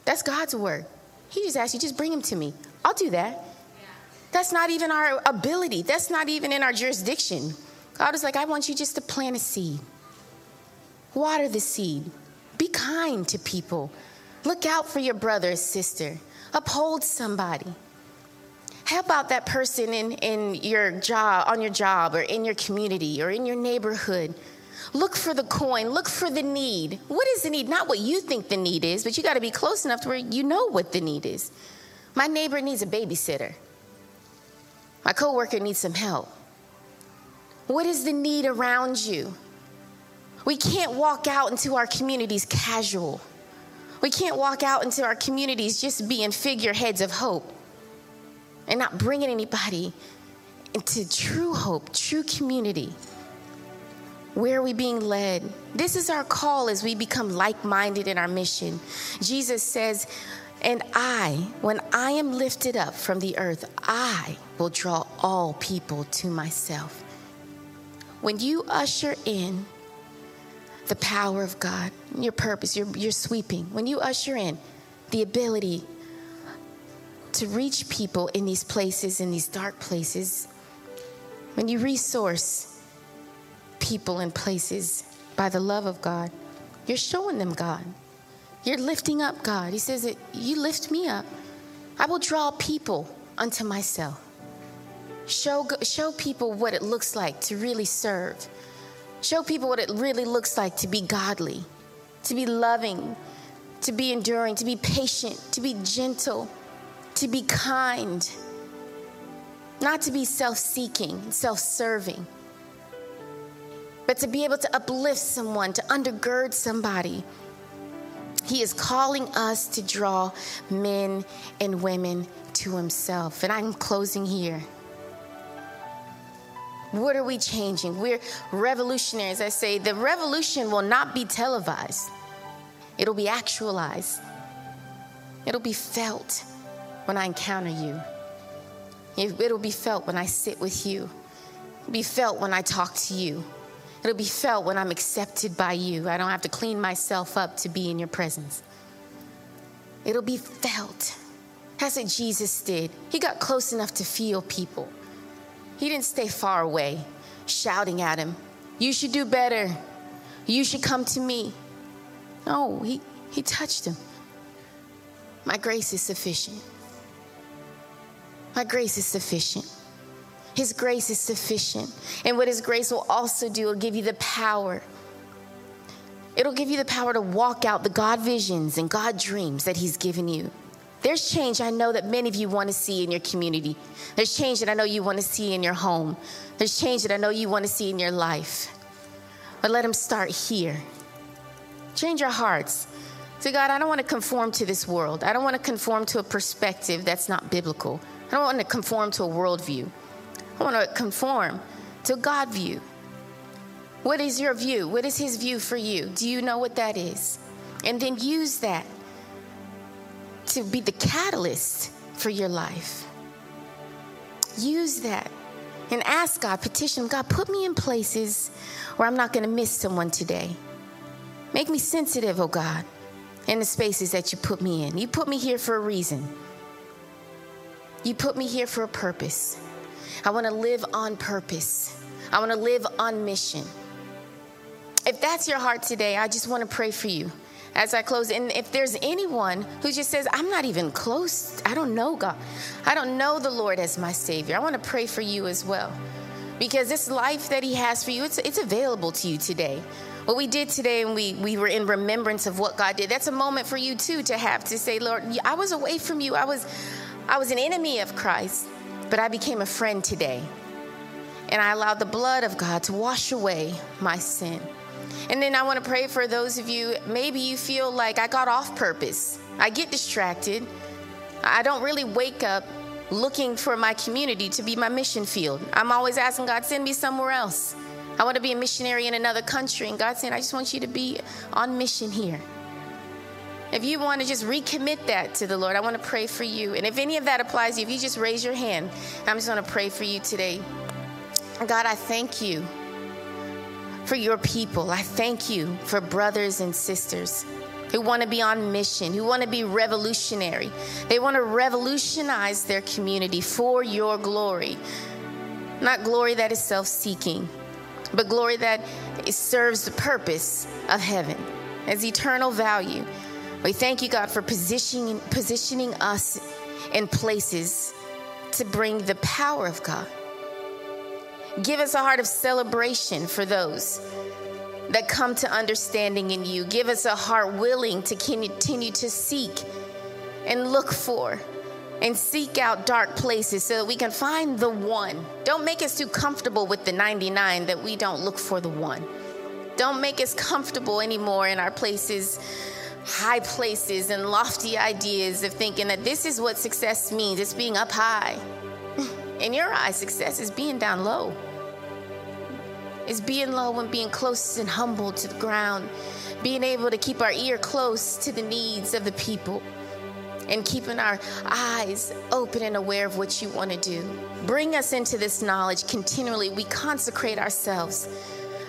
That's God's word. He just asks you, just bring him to me. I'll do that. That's not even our ability. That's not even in our jurisdiction. God is like, I want you just to plant a seed. Water the seed. Be kind to people. Look out for your brother or sister. Uphold somebody. Help out that person in, in your job, on your job, or in your community, or in your neighborhood. Look for the coin. Look for the need. What is the need? Not what you think the need is, but you got to be close enough to where you know what the need is. My neighbor needs a babysitter. My coworker needs some help. What is the need around you? We can't walk out into our communities casual. We can't walk out into our communities just being figureheads of hope and not bringing anybody into true hope, true community. Where are we being led? This is our call as we become like-minded in our mission. Jesus says, and I, when I am lifted up from the earth, I will draw all people to myself. When you usher in the power of God, your purpose, your, your sweeping, when you usher in the ability to reach people in these places, in these dark places, when you resource people and places by the love of God, you're showing them God. You're lifting up God. He says that you lift me up. I will draw people unto myself. Show, show people what it looks like to really serve. Show people what it really looks like to be godly, to be loving, to be enduring, to be patient, to be gentle, to be kind, not to be self-seeking, self-serving, but to be able to uplift someone, to undergird somebody. He is calling us to draw men and women to himself. And I'm closing here. What are we changing? We're revolutionaries. I say the revolution will not be televised. It'll be actualized. It'll be felt when I encounter you. It'll be felt when I sit with you. It'll be felt when I talk to you. It'll be felt when I'm accepted by you. I don't have to clean myself up to be in your presence. It'll be felt. That's what Jesus did. He got close enough to feel people. He didn't stay far away, shouting at him, you should do better. You should come to me. No, he, he touched him. My grace is sufficient. My grace is sufficient. His grace is sufficient. And what his grace will also do, it'll give you the power. It'll give you the power to walk out the God visions and God dreams that he's given you. There's change I know that many of you want to see in your community. There's change that I know you want to see in your home. There's change that I know you want to see in your life. But let him start here. Change our hearts. Say, God, I don't want to conform to this world. I don't want to conform to a perspective that's not biblical. I don't want to conform to a worldview. I want to conform to God's view. What is your view? What is his view for you? Do you know what that is? And then use that to be the catalyst for your life. Use that and ask God, petition God, put me in places where I'm not going to miss someone today. Make me sensitive, oh God, in the spaces that you put me in. You put me here for a reason. You put me here for a purpose. I want to live on purpose. I want to live on mission. If that's your heart today, I just want to pray for you as I close. And if there's anyone who just says, I'm not even close. I don't know God. I don't know the Lord as my Savior. I want to pray for you as well, because this life that he has for you, it's, it's available to you today. What we did today, and we, we were in remembrance of what God did. That's a moment for you too, to have to say, Lord, I was away from you. I was, I was an enemy of Christ. But I became a friend today, and I allowed the blood of God to wash away my sin. And then I want to pray for those of you, maybe you feel like I got off purpose. I get distracted. I don't really wake up looking for my community to be my mission field. I'm always asking God, send me somewhere else. I want to be a missionary in another country. And God said, I just want you to be on mission here. If you want to just recommit that to the Lord, I want to pray for you. And if any of that applies to you, if you just raise your hand, I'm just going to pray for you today. God, I thank you for your people. I thank you for brothers and sisters who want to be on mission, who want to be revolutionary. They want to revolutionize their community for your glory. Not glory that is self-seeking, but glory that serves the purpose of heaven as eternal value. We thank you, God, for positioning, positioning us in places to bring the power of God. Give us a heart of celebration for those that come to understanding in you. Give us a heart willing to continue to seek and look for and seek out dark places so that we can find the one. Don't make us too comfortable with the ninety-nine that we don't look for the one. Don't make us comfortable anymore in our places, high places and lofty ideas of thinking that this is what success means. It's being up high. In your eyes, success is being down low. It's being low and being close and humble to the ground, being able to keep our ear close to the needs of the people, and keeping our eyes open and aware of what you want to do. Bring us into this knowledge continually. We consecrate ourselves,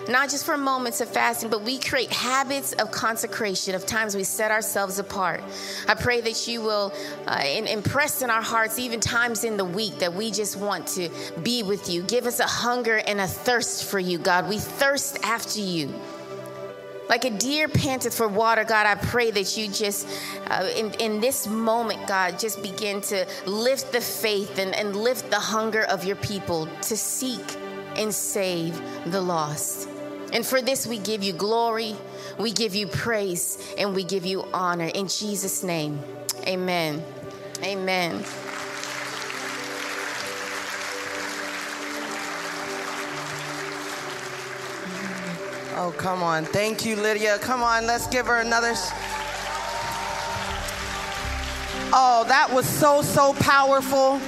not just for moments of fasting, but we create habits of consecration, of times we set ourselves apart. I pray that you will uh, in, impress in our hearts even times in the week that we just want to be with you. Give us a hunger and a thirst for you, God. We thirst after you. Like a deer panteth for water, God, I pray that you just, uh, in, in this moment, God, just begin to lift the faith and, and lift the hunger of your people to seek and save the lost. And for this, we give you glory, we give you praise, and we give you honor. In Jesus' name, amen. Amen. Oh, come on. Thank you, Lydia. Come on, let's give her another. Oh, that was so, so powerful.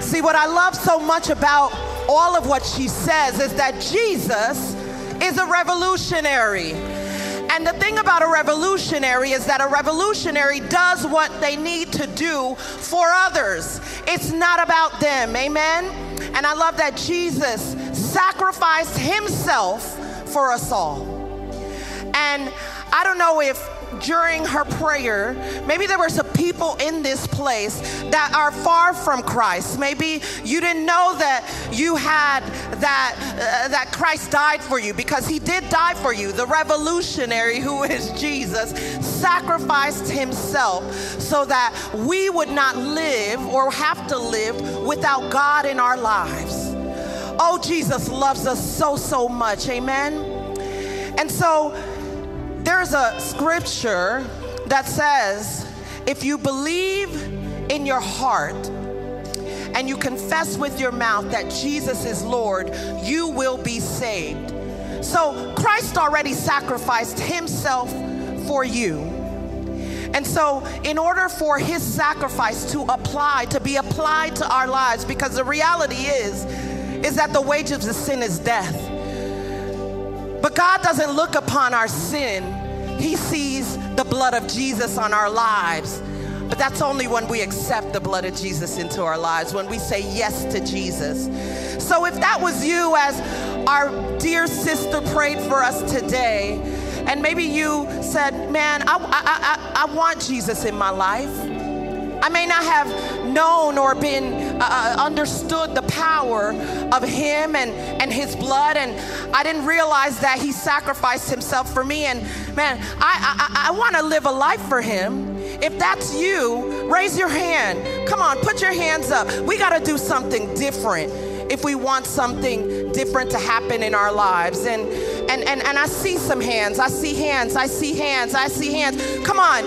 See, what I love so much about all of what she says is that Jesus is a revolutionary. And the thing about a revolutionary is that a revolutionary does what they need to do for others. It's not about them, amen? And I love that Jesus sacrificed himself for us all. And I don't know if during her prayer, maybe there were some people in this place that are far from Christ. Maybe you didn't know that you had that uh, that Christ died for you, because he did die for you. The revolutionary, who is Jesus, sacrificed himself so that we would not live or have to live without God in our lives. Oh, Jesus loves us so, so much, amen? And so there's a scripture that says, if you believe in your heart and you confess with your mouth that Jesus is Lord, you will be saved. So Christ already sacrificed himself for you. And so in order for his sacrifice to apply, to be applied to our lives, because the reality is, is that the wages of sin is death. But God doesn't look upon our sin. He sees the blood of Jesus on our lives. But that's only when we accept the blood of Jesus into our lives, when we say yes to Jesus. So if that was you, as our dear sister prayed for us today, and maybe you said, man, I, I, I, I want Jesus in my life. I may not have known or been uh, understood the power of him and, and his blood, and I didn't realize that he sacrificed himself for me, and man, I I, I want to live a life for him. If that's you, raise your hand. Come on, put your hands up. We got to do something different if we want something different to happen in our lives. And, and, and, and I see some hands. I see hands. I see hands. I see hands. Come on.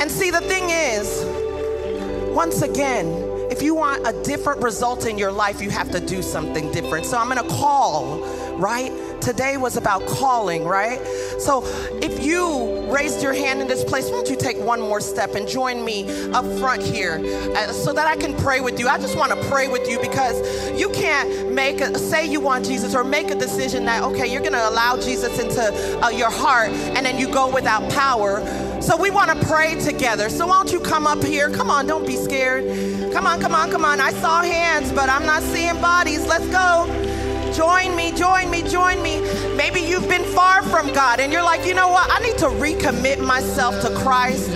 And see, the thing is, once again, if you want a different result in your life, you have to do something different. So I'm going to call right? Today was about calling, right? So if you raised your hand in this place, won't you take one more step and join me up front here uh, so that I can pray with you. I just want to pray with you because you can't make a, say you want Jesus or make a decision that, okay, you're going to allow Jesus into uh, your heart and then you go without power. So we want to pray together. So won't you come up here? Come on, don't be scared. Come on, come on, come on. I saw hands, but I'm not seeing bodies. Let's go. Join me, join me, join me. Maybe you've been far from God and you're like, you know what? I need to recommit myself to Christ.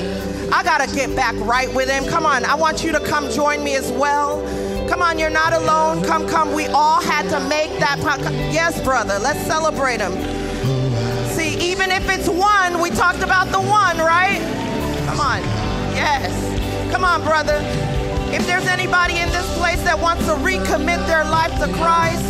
I got to get back right with him. Come on, I want you to come join me as well. Come on, you're not alone. Come, come. We all had to make that. Yes, brother, let's celebrate him. See, even if it's one, we talked about the one, right? Come on. Yes. Come on, brother. If there's anybody in this place that wants to recommit their life to Christ,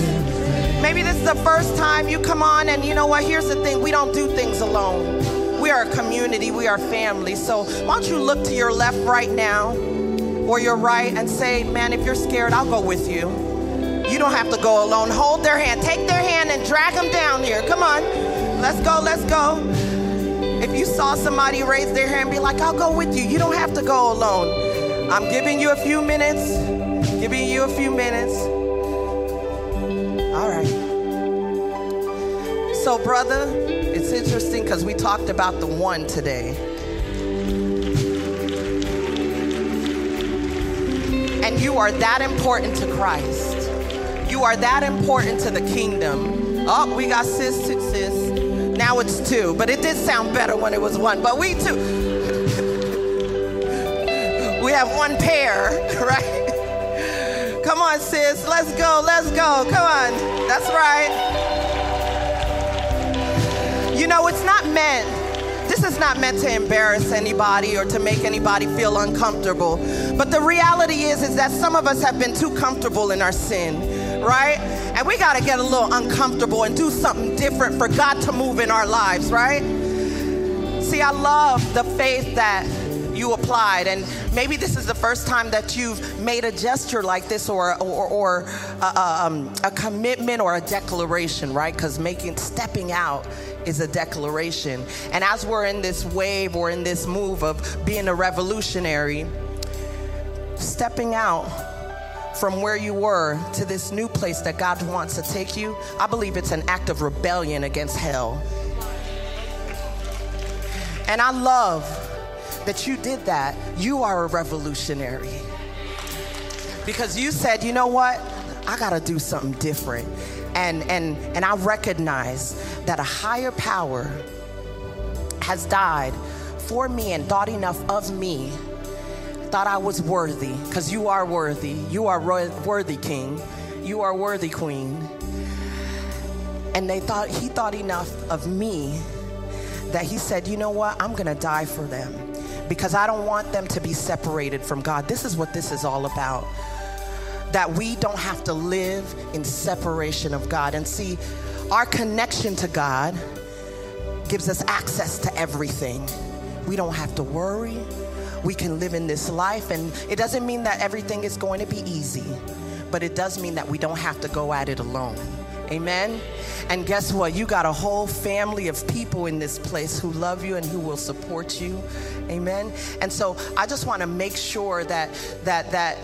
maybe this is the first time you come on, and you know what? Here's the thing. We don't do things alone. We are a community. We are family. So why don't you look to your left right now or your right and say, man, if you're scared, I'll go with you. You don't have to go alone. Hold their hand. Take their hand and drag them down here. Come on. Let's go. Let's go. If you saw somebody raise their hand, be like, I'll go with you. You don't have to go alone. I'm giving you a few minutes. Giving you a few minutes. All right. So, brother, it's interesting because we talked about the one today. And you are that important to Christ. You are that important to the kingdom. Oh, we got sis, sis, sis. Now it's two, but it did sound better when it was one. But we two, we have one pair, right? Come on, sis. Let's go. Let's go. Come on. That's right. You know, it's not meant, this is not meant to embarrass anybody or to make anybody feel uncomfortable. But the reality is, is that some of us have been too comfortable in our sin, right? And we got to get a little uncomfortable and do something different for God to move in our lives, right? See, I love the faith that you applied, and maybe this is the first time that you've made a gesture like this or or, or a, um, a commitment or a declaration, right? Because making, stepping out is a declaration. And as we're in this wave or in this move of being a revolutionary, stepping out from where you were to this new place that God wants to take you, I believe it's an act of rebellion against hell. And I love that you did that. You are a revolutionary. Because you said, you know what? I gotta do something different. And and and I recognize that a higher power has died for me and thought enough of me, thought I was worthy, because you are worthy. You are worthy, King. You are worthy, Queen. And they thought, he thought enough of me that he said, you know what? I'm gonna die for them, because I don't want them to be separated from God. This is what this is all about, that we don't have to live in separation of God. And see, our connection to God gives us access to everything. We don't have to worry. We can live in this life, and it doesn't mean that everything is going to be easy, but it does mean that we don't have to go at it alone. Amen. And guess what? You got a whole family of people in this place who love you and who will support you. Amen. And so I just want to make sure that that that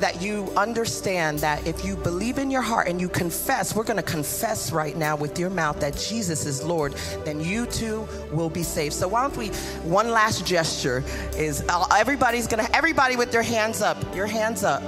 that you understand that if you believe in your heart and you confess, we're going to confess right now with your mouth that Jesus is Lord, then you too will be saved. So why don't we, one last gesture is everybody's going to, everybody with their hands up, your hands up.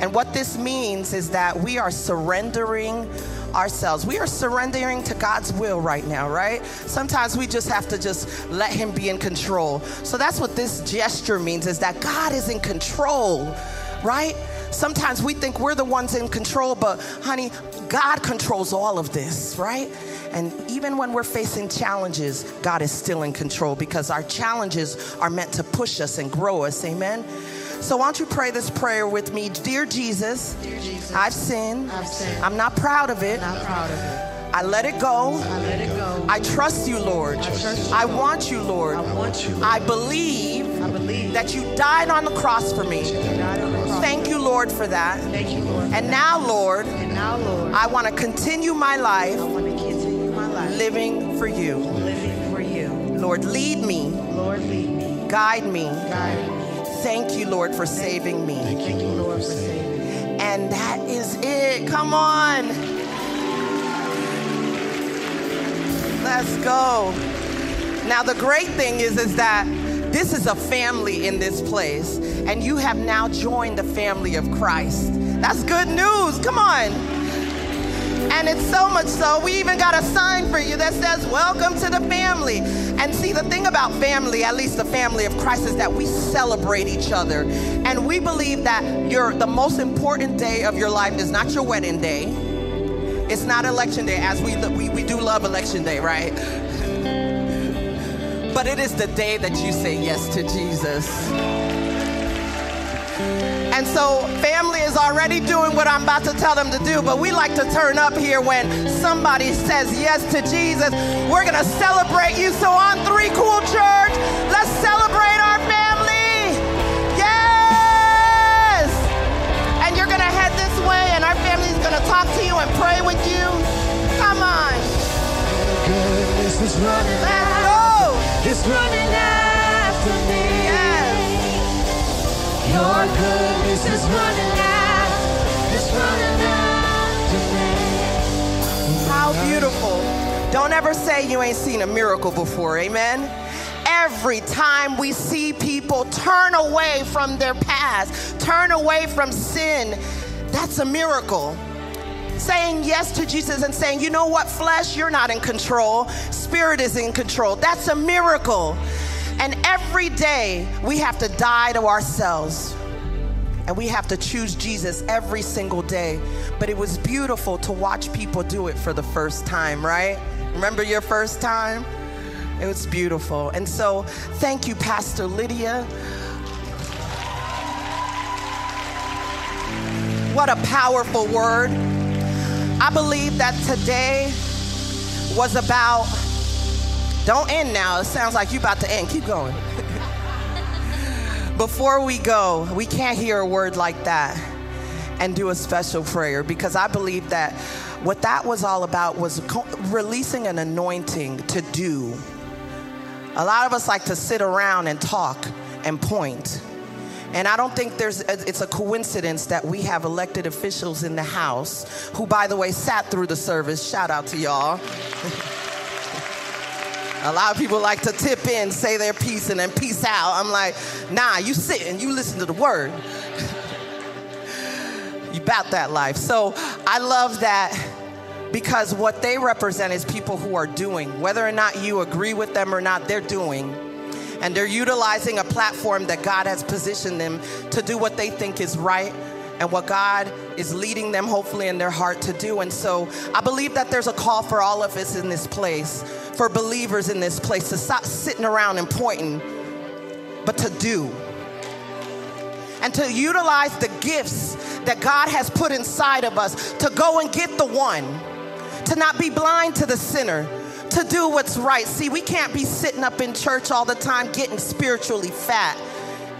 And what this means is that we are surrendering ourselves. We are surrendering to God's will right now, right? Sometimes we just have to just let him be in control. So that's what this gesture means, is that God is in control, right? Sometimes we think we're the ones in control, but honey, God controls all of this, right? And even when we're facing challenges, God is still in control, because our challenges are meant to push us and grow us, amen? So why don't you pray this prayer with me? Dear Jesus, Dear Jesus I've sinned. I've sinned. I'm not proud of it. Not proud of it. I let it go. I let it go. I trust you, Lord. I, trust you, I Lord. want you, Lord. I want you. Lord. I believe, I believe that you died on the cross for me. Thank you, Lord, for that. Thank you, Lord. And now, Lord, and now, Lord, I want to continue my life, I want to continue my life living for you. Living for you. Lord, lead me. Lord, lead me. Guide me. Guide me. Thank you, Lord, for saving me. Thank you, Lord, for saving me. And that is it. Come on. Let's go. Now, the great thing is, is that this is a family in this place, and you have now joined the family of Christ. That's good news. Come on. And it's so much so, we even got a sign for you that says, welcome to the family. And see, the thing about family, at least the family of Christ, is that we celebrate each other. And we believe that your the most important day of your life is not your wedding day. It's not election day, as we, we, we do love election day, right? But it is the day that you say yes to Jesus. And so family is already doing what I'm about to tell them to do, but we like to turn up here when somebody says yes to Jesus. We're going to celebrate you. So on three, Cool Church, let's celebrate our family. Yes! And you're going to head this way, and our family's going to talk to you and pray with you. Come on. Goodness is running out. It's running after me. Your goodness is running out, it's running out to me. How beautiful. Don't ever say you ain't seen a miracle before, amen? Every time we see people turn away from their past, turn away from sin, that's a miracle. Saying yes to Jesus and saying, you know what, flesh, you're not in control. Spirit is in control. That's a miracle. And every day we have to die to ourselves, and we have to choose Jesus every single day. But it was beautiful to watch people do it for the first time, right? Remember your first time? It was beautiful. And so thank you, Pastor Lydia. What a powerful word. I believe that today was about... Don't end now. It sounds like you're about to end. Keep going. Before we go, we can't hear a word like that and do a special prayer, because I believe that what that was all about was releasing an anointing to do. A lot of us like to sit around and talk and point. And I don't think there's it's a coincidence that we have elected officials in the house who, by the way, sat through the service. Shout out to y'all. A lot of people like to tip in, say their piece, and then peace out. I'm like, nah, you sit and you listen to the word. You about that life. So I love that, because what they represent is people who are doing. Whether or not you agree with them or not, they're doing. And they're utilizing a platform that God has positioned them to do what they think is right, and what God is leading them, hopefully, in their heart to do. And so I believe that there's a call for all of us in this place, for believers in this place, to stop sitting around and pointing, but to do. And to utilize the gifts that God has put inside of us, to go and get the one, to not be blind to the sinner, to do what's right. See, we can't be sitting up in church all the time getting spiritually fat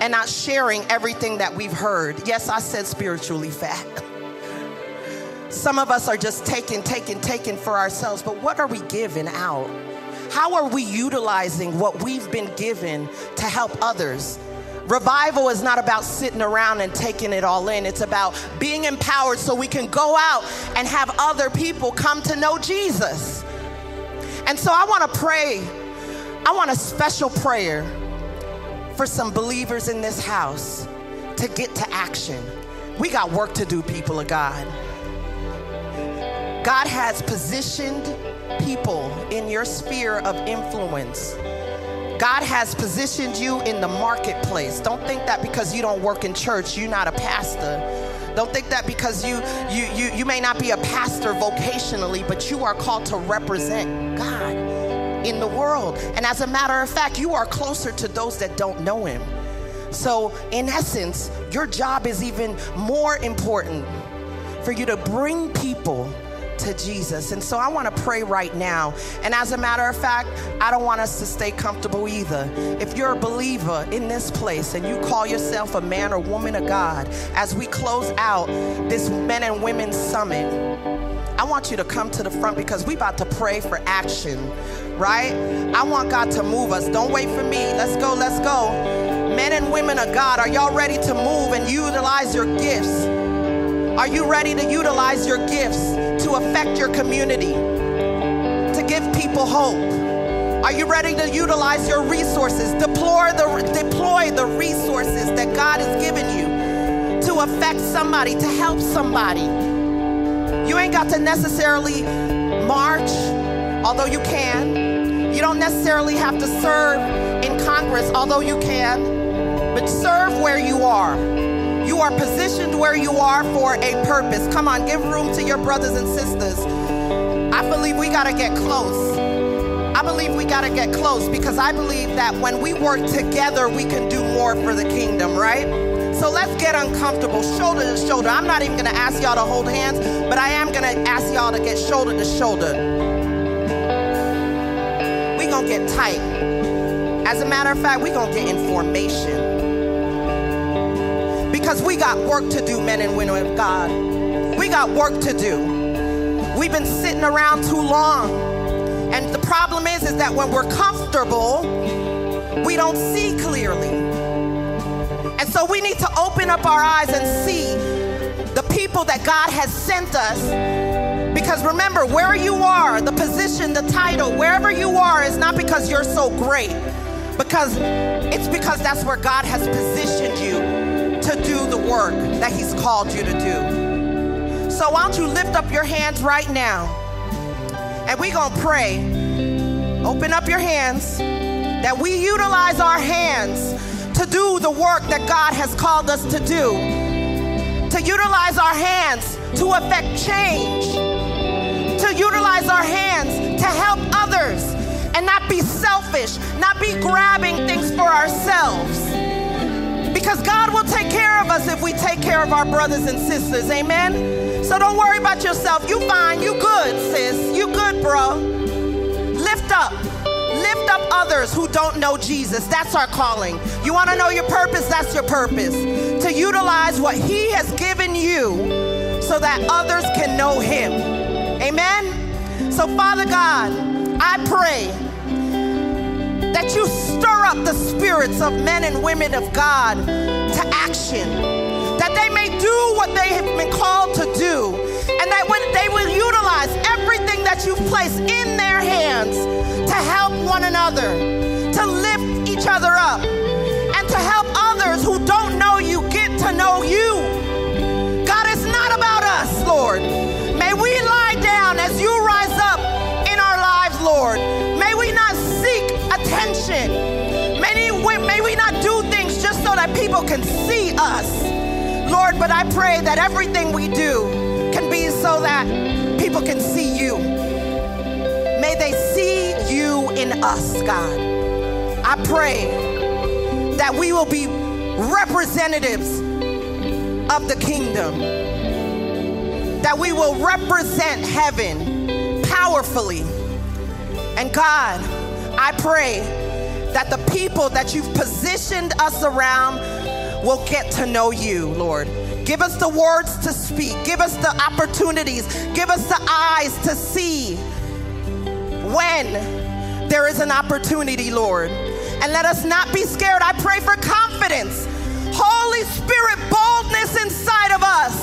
and not sharing everything that we've heard. Yes, I said spiritually fat. Some of us are just taking, taking, taking for ourselves, but what are we giving out? How are we utilizing what we've been given to help others? Revival is not about sitting around and taking it all in. It's about being empowered so we can go out and have other people come to know Jesus. And so I want to pray. I want a special prayer for some believers in this house to get to action. We got work to do, people of God. God has positioned people in your sphere of influence. God has positioned you in the marketplace. Don't think that because you don't work in church, you're not a pastor. Don't think that because you you you, you may not be a pastor vocationally, but you are called to represent God in the world. And as a matter of fact, you are closer to those that don't know him. So in essence, your job is even more important, for you to bring people to Jesus. And so I want to pray right now. And as a matter of fact, I don't want us to stay comfortable either. If you're a believer in this place and you call yourself a man or woman of God, as we close out this Men and Women Summit, I want you to come to the front, because we about to pray for action, right? I want God to move us. Don't wait for me. Let's go, let's go. Men and women of God, are y'all ready to move and utilize your gifts? Are you ready to utilize your gifts to affect your community, to give people hope? Are you ready to utilize your resources? Deploy the, deploy the resources that God has given you to affect somebody, to help somebody. You ain't got to necessarily march, although you can. You don't necessarily have to serve in Congress, although you can. But serve where you are. You are positioned where you are for a purpose. Come on, give room to your brothers and sisters. I believe we gotta get close. I believe we gotta get close, because I believe that when we work together, we can do more for the kingdom, right? So let's get uncomfortable, shoulder to shoulder. I'm not even gonna ask y'all to hold hands, but I am gonna ask y'all to get shoulder to shoulder. We gonna get tight. As a matter of fact, we gonna get in formation. Because we got work to do, men and women of God. We got work to do. We've been sitting around too long. And the problem is, is that when we're comfortable, we don't see clearly. And so we need to open up our eyes and see the people that God has sent us. Because remember, where you are, the position, the title, wherever you are, is not because you're so great. Because it's because that's where God has positioned you to do the work that he's called you to do. So why don't you lift up your hands right now, and we're gonna pray. Open up your hands, that we utilize our hands to do the work that God has called us to do, to utilize our hands to affect change, to utilize our hands to help others, and not be selfish, not be grabbing things for ourselves. Because God will take care of us if we take care of our brothers and sisters, amen? So don't worry about yourself. You fine, you good, sis, you good, bro. Lift up, lift up others who don't know Jesus. That's our calling. You wanna know your purpose? That's your purpose. To utilize what he has given you so that others can know him, amen? So Father God, I pray that you stir up the spirits of men and women of God to action, that they may do what they have been called to do, and that when they will utilize everything that you've placed in their hands to help one another, to lift each other up, and to help others who don't know you get to know you. God, it's not about us, Lord. May we lie down as you rise up in our lives, Lord. May we not attention. May we, may we not do things just so that people can see us, Lord, but I pray that everything we do can be so that people can see you. May they see you in us, God. I pray that we will be representatives of the kingdom, that we will represent heaven powerfully. And God, I pray that the people that you've positioned us around will get to know you, Lord. Give us the words to speak. Give us the opportunities. Give us the eyes to see when there is an opportunity, Lord. And let us not be scared. I pray for confidence, Holy Spirit, boldness inside of us,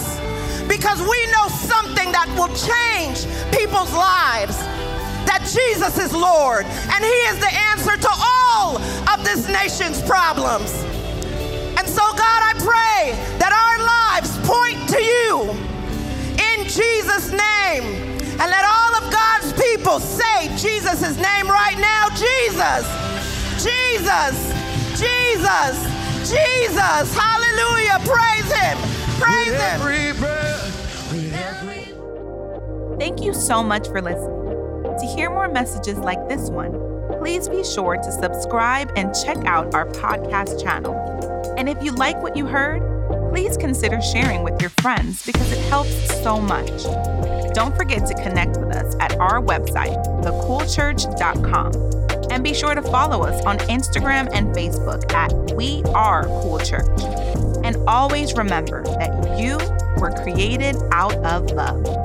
because we know something that will change people's lives. That Jesus is Lord, and he is the answer to all of this nation's problems. And so, God, I pray that our lives point to you in Jesus' name, and let all of God's people say Jesus' name right now. Jesus, Jesus, Jesus, Jesus, hallelujah, praise him, praise him. Thank you so much for listening. To hear more messages like this one, please be sure to subscribe and check out our podcast channel. And if you like what you heard, please consider sharing with your friends, because it helps so much. Don't forget to connect with us at our website, the cool church dot com. And be sure to follow us on Instagram and Facebook at We Are Cool Church. And always remember that you were created out of love.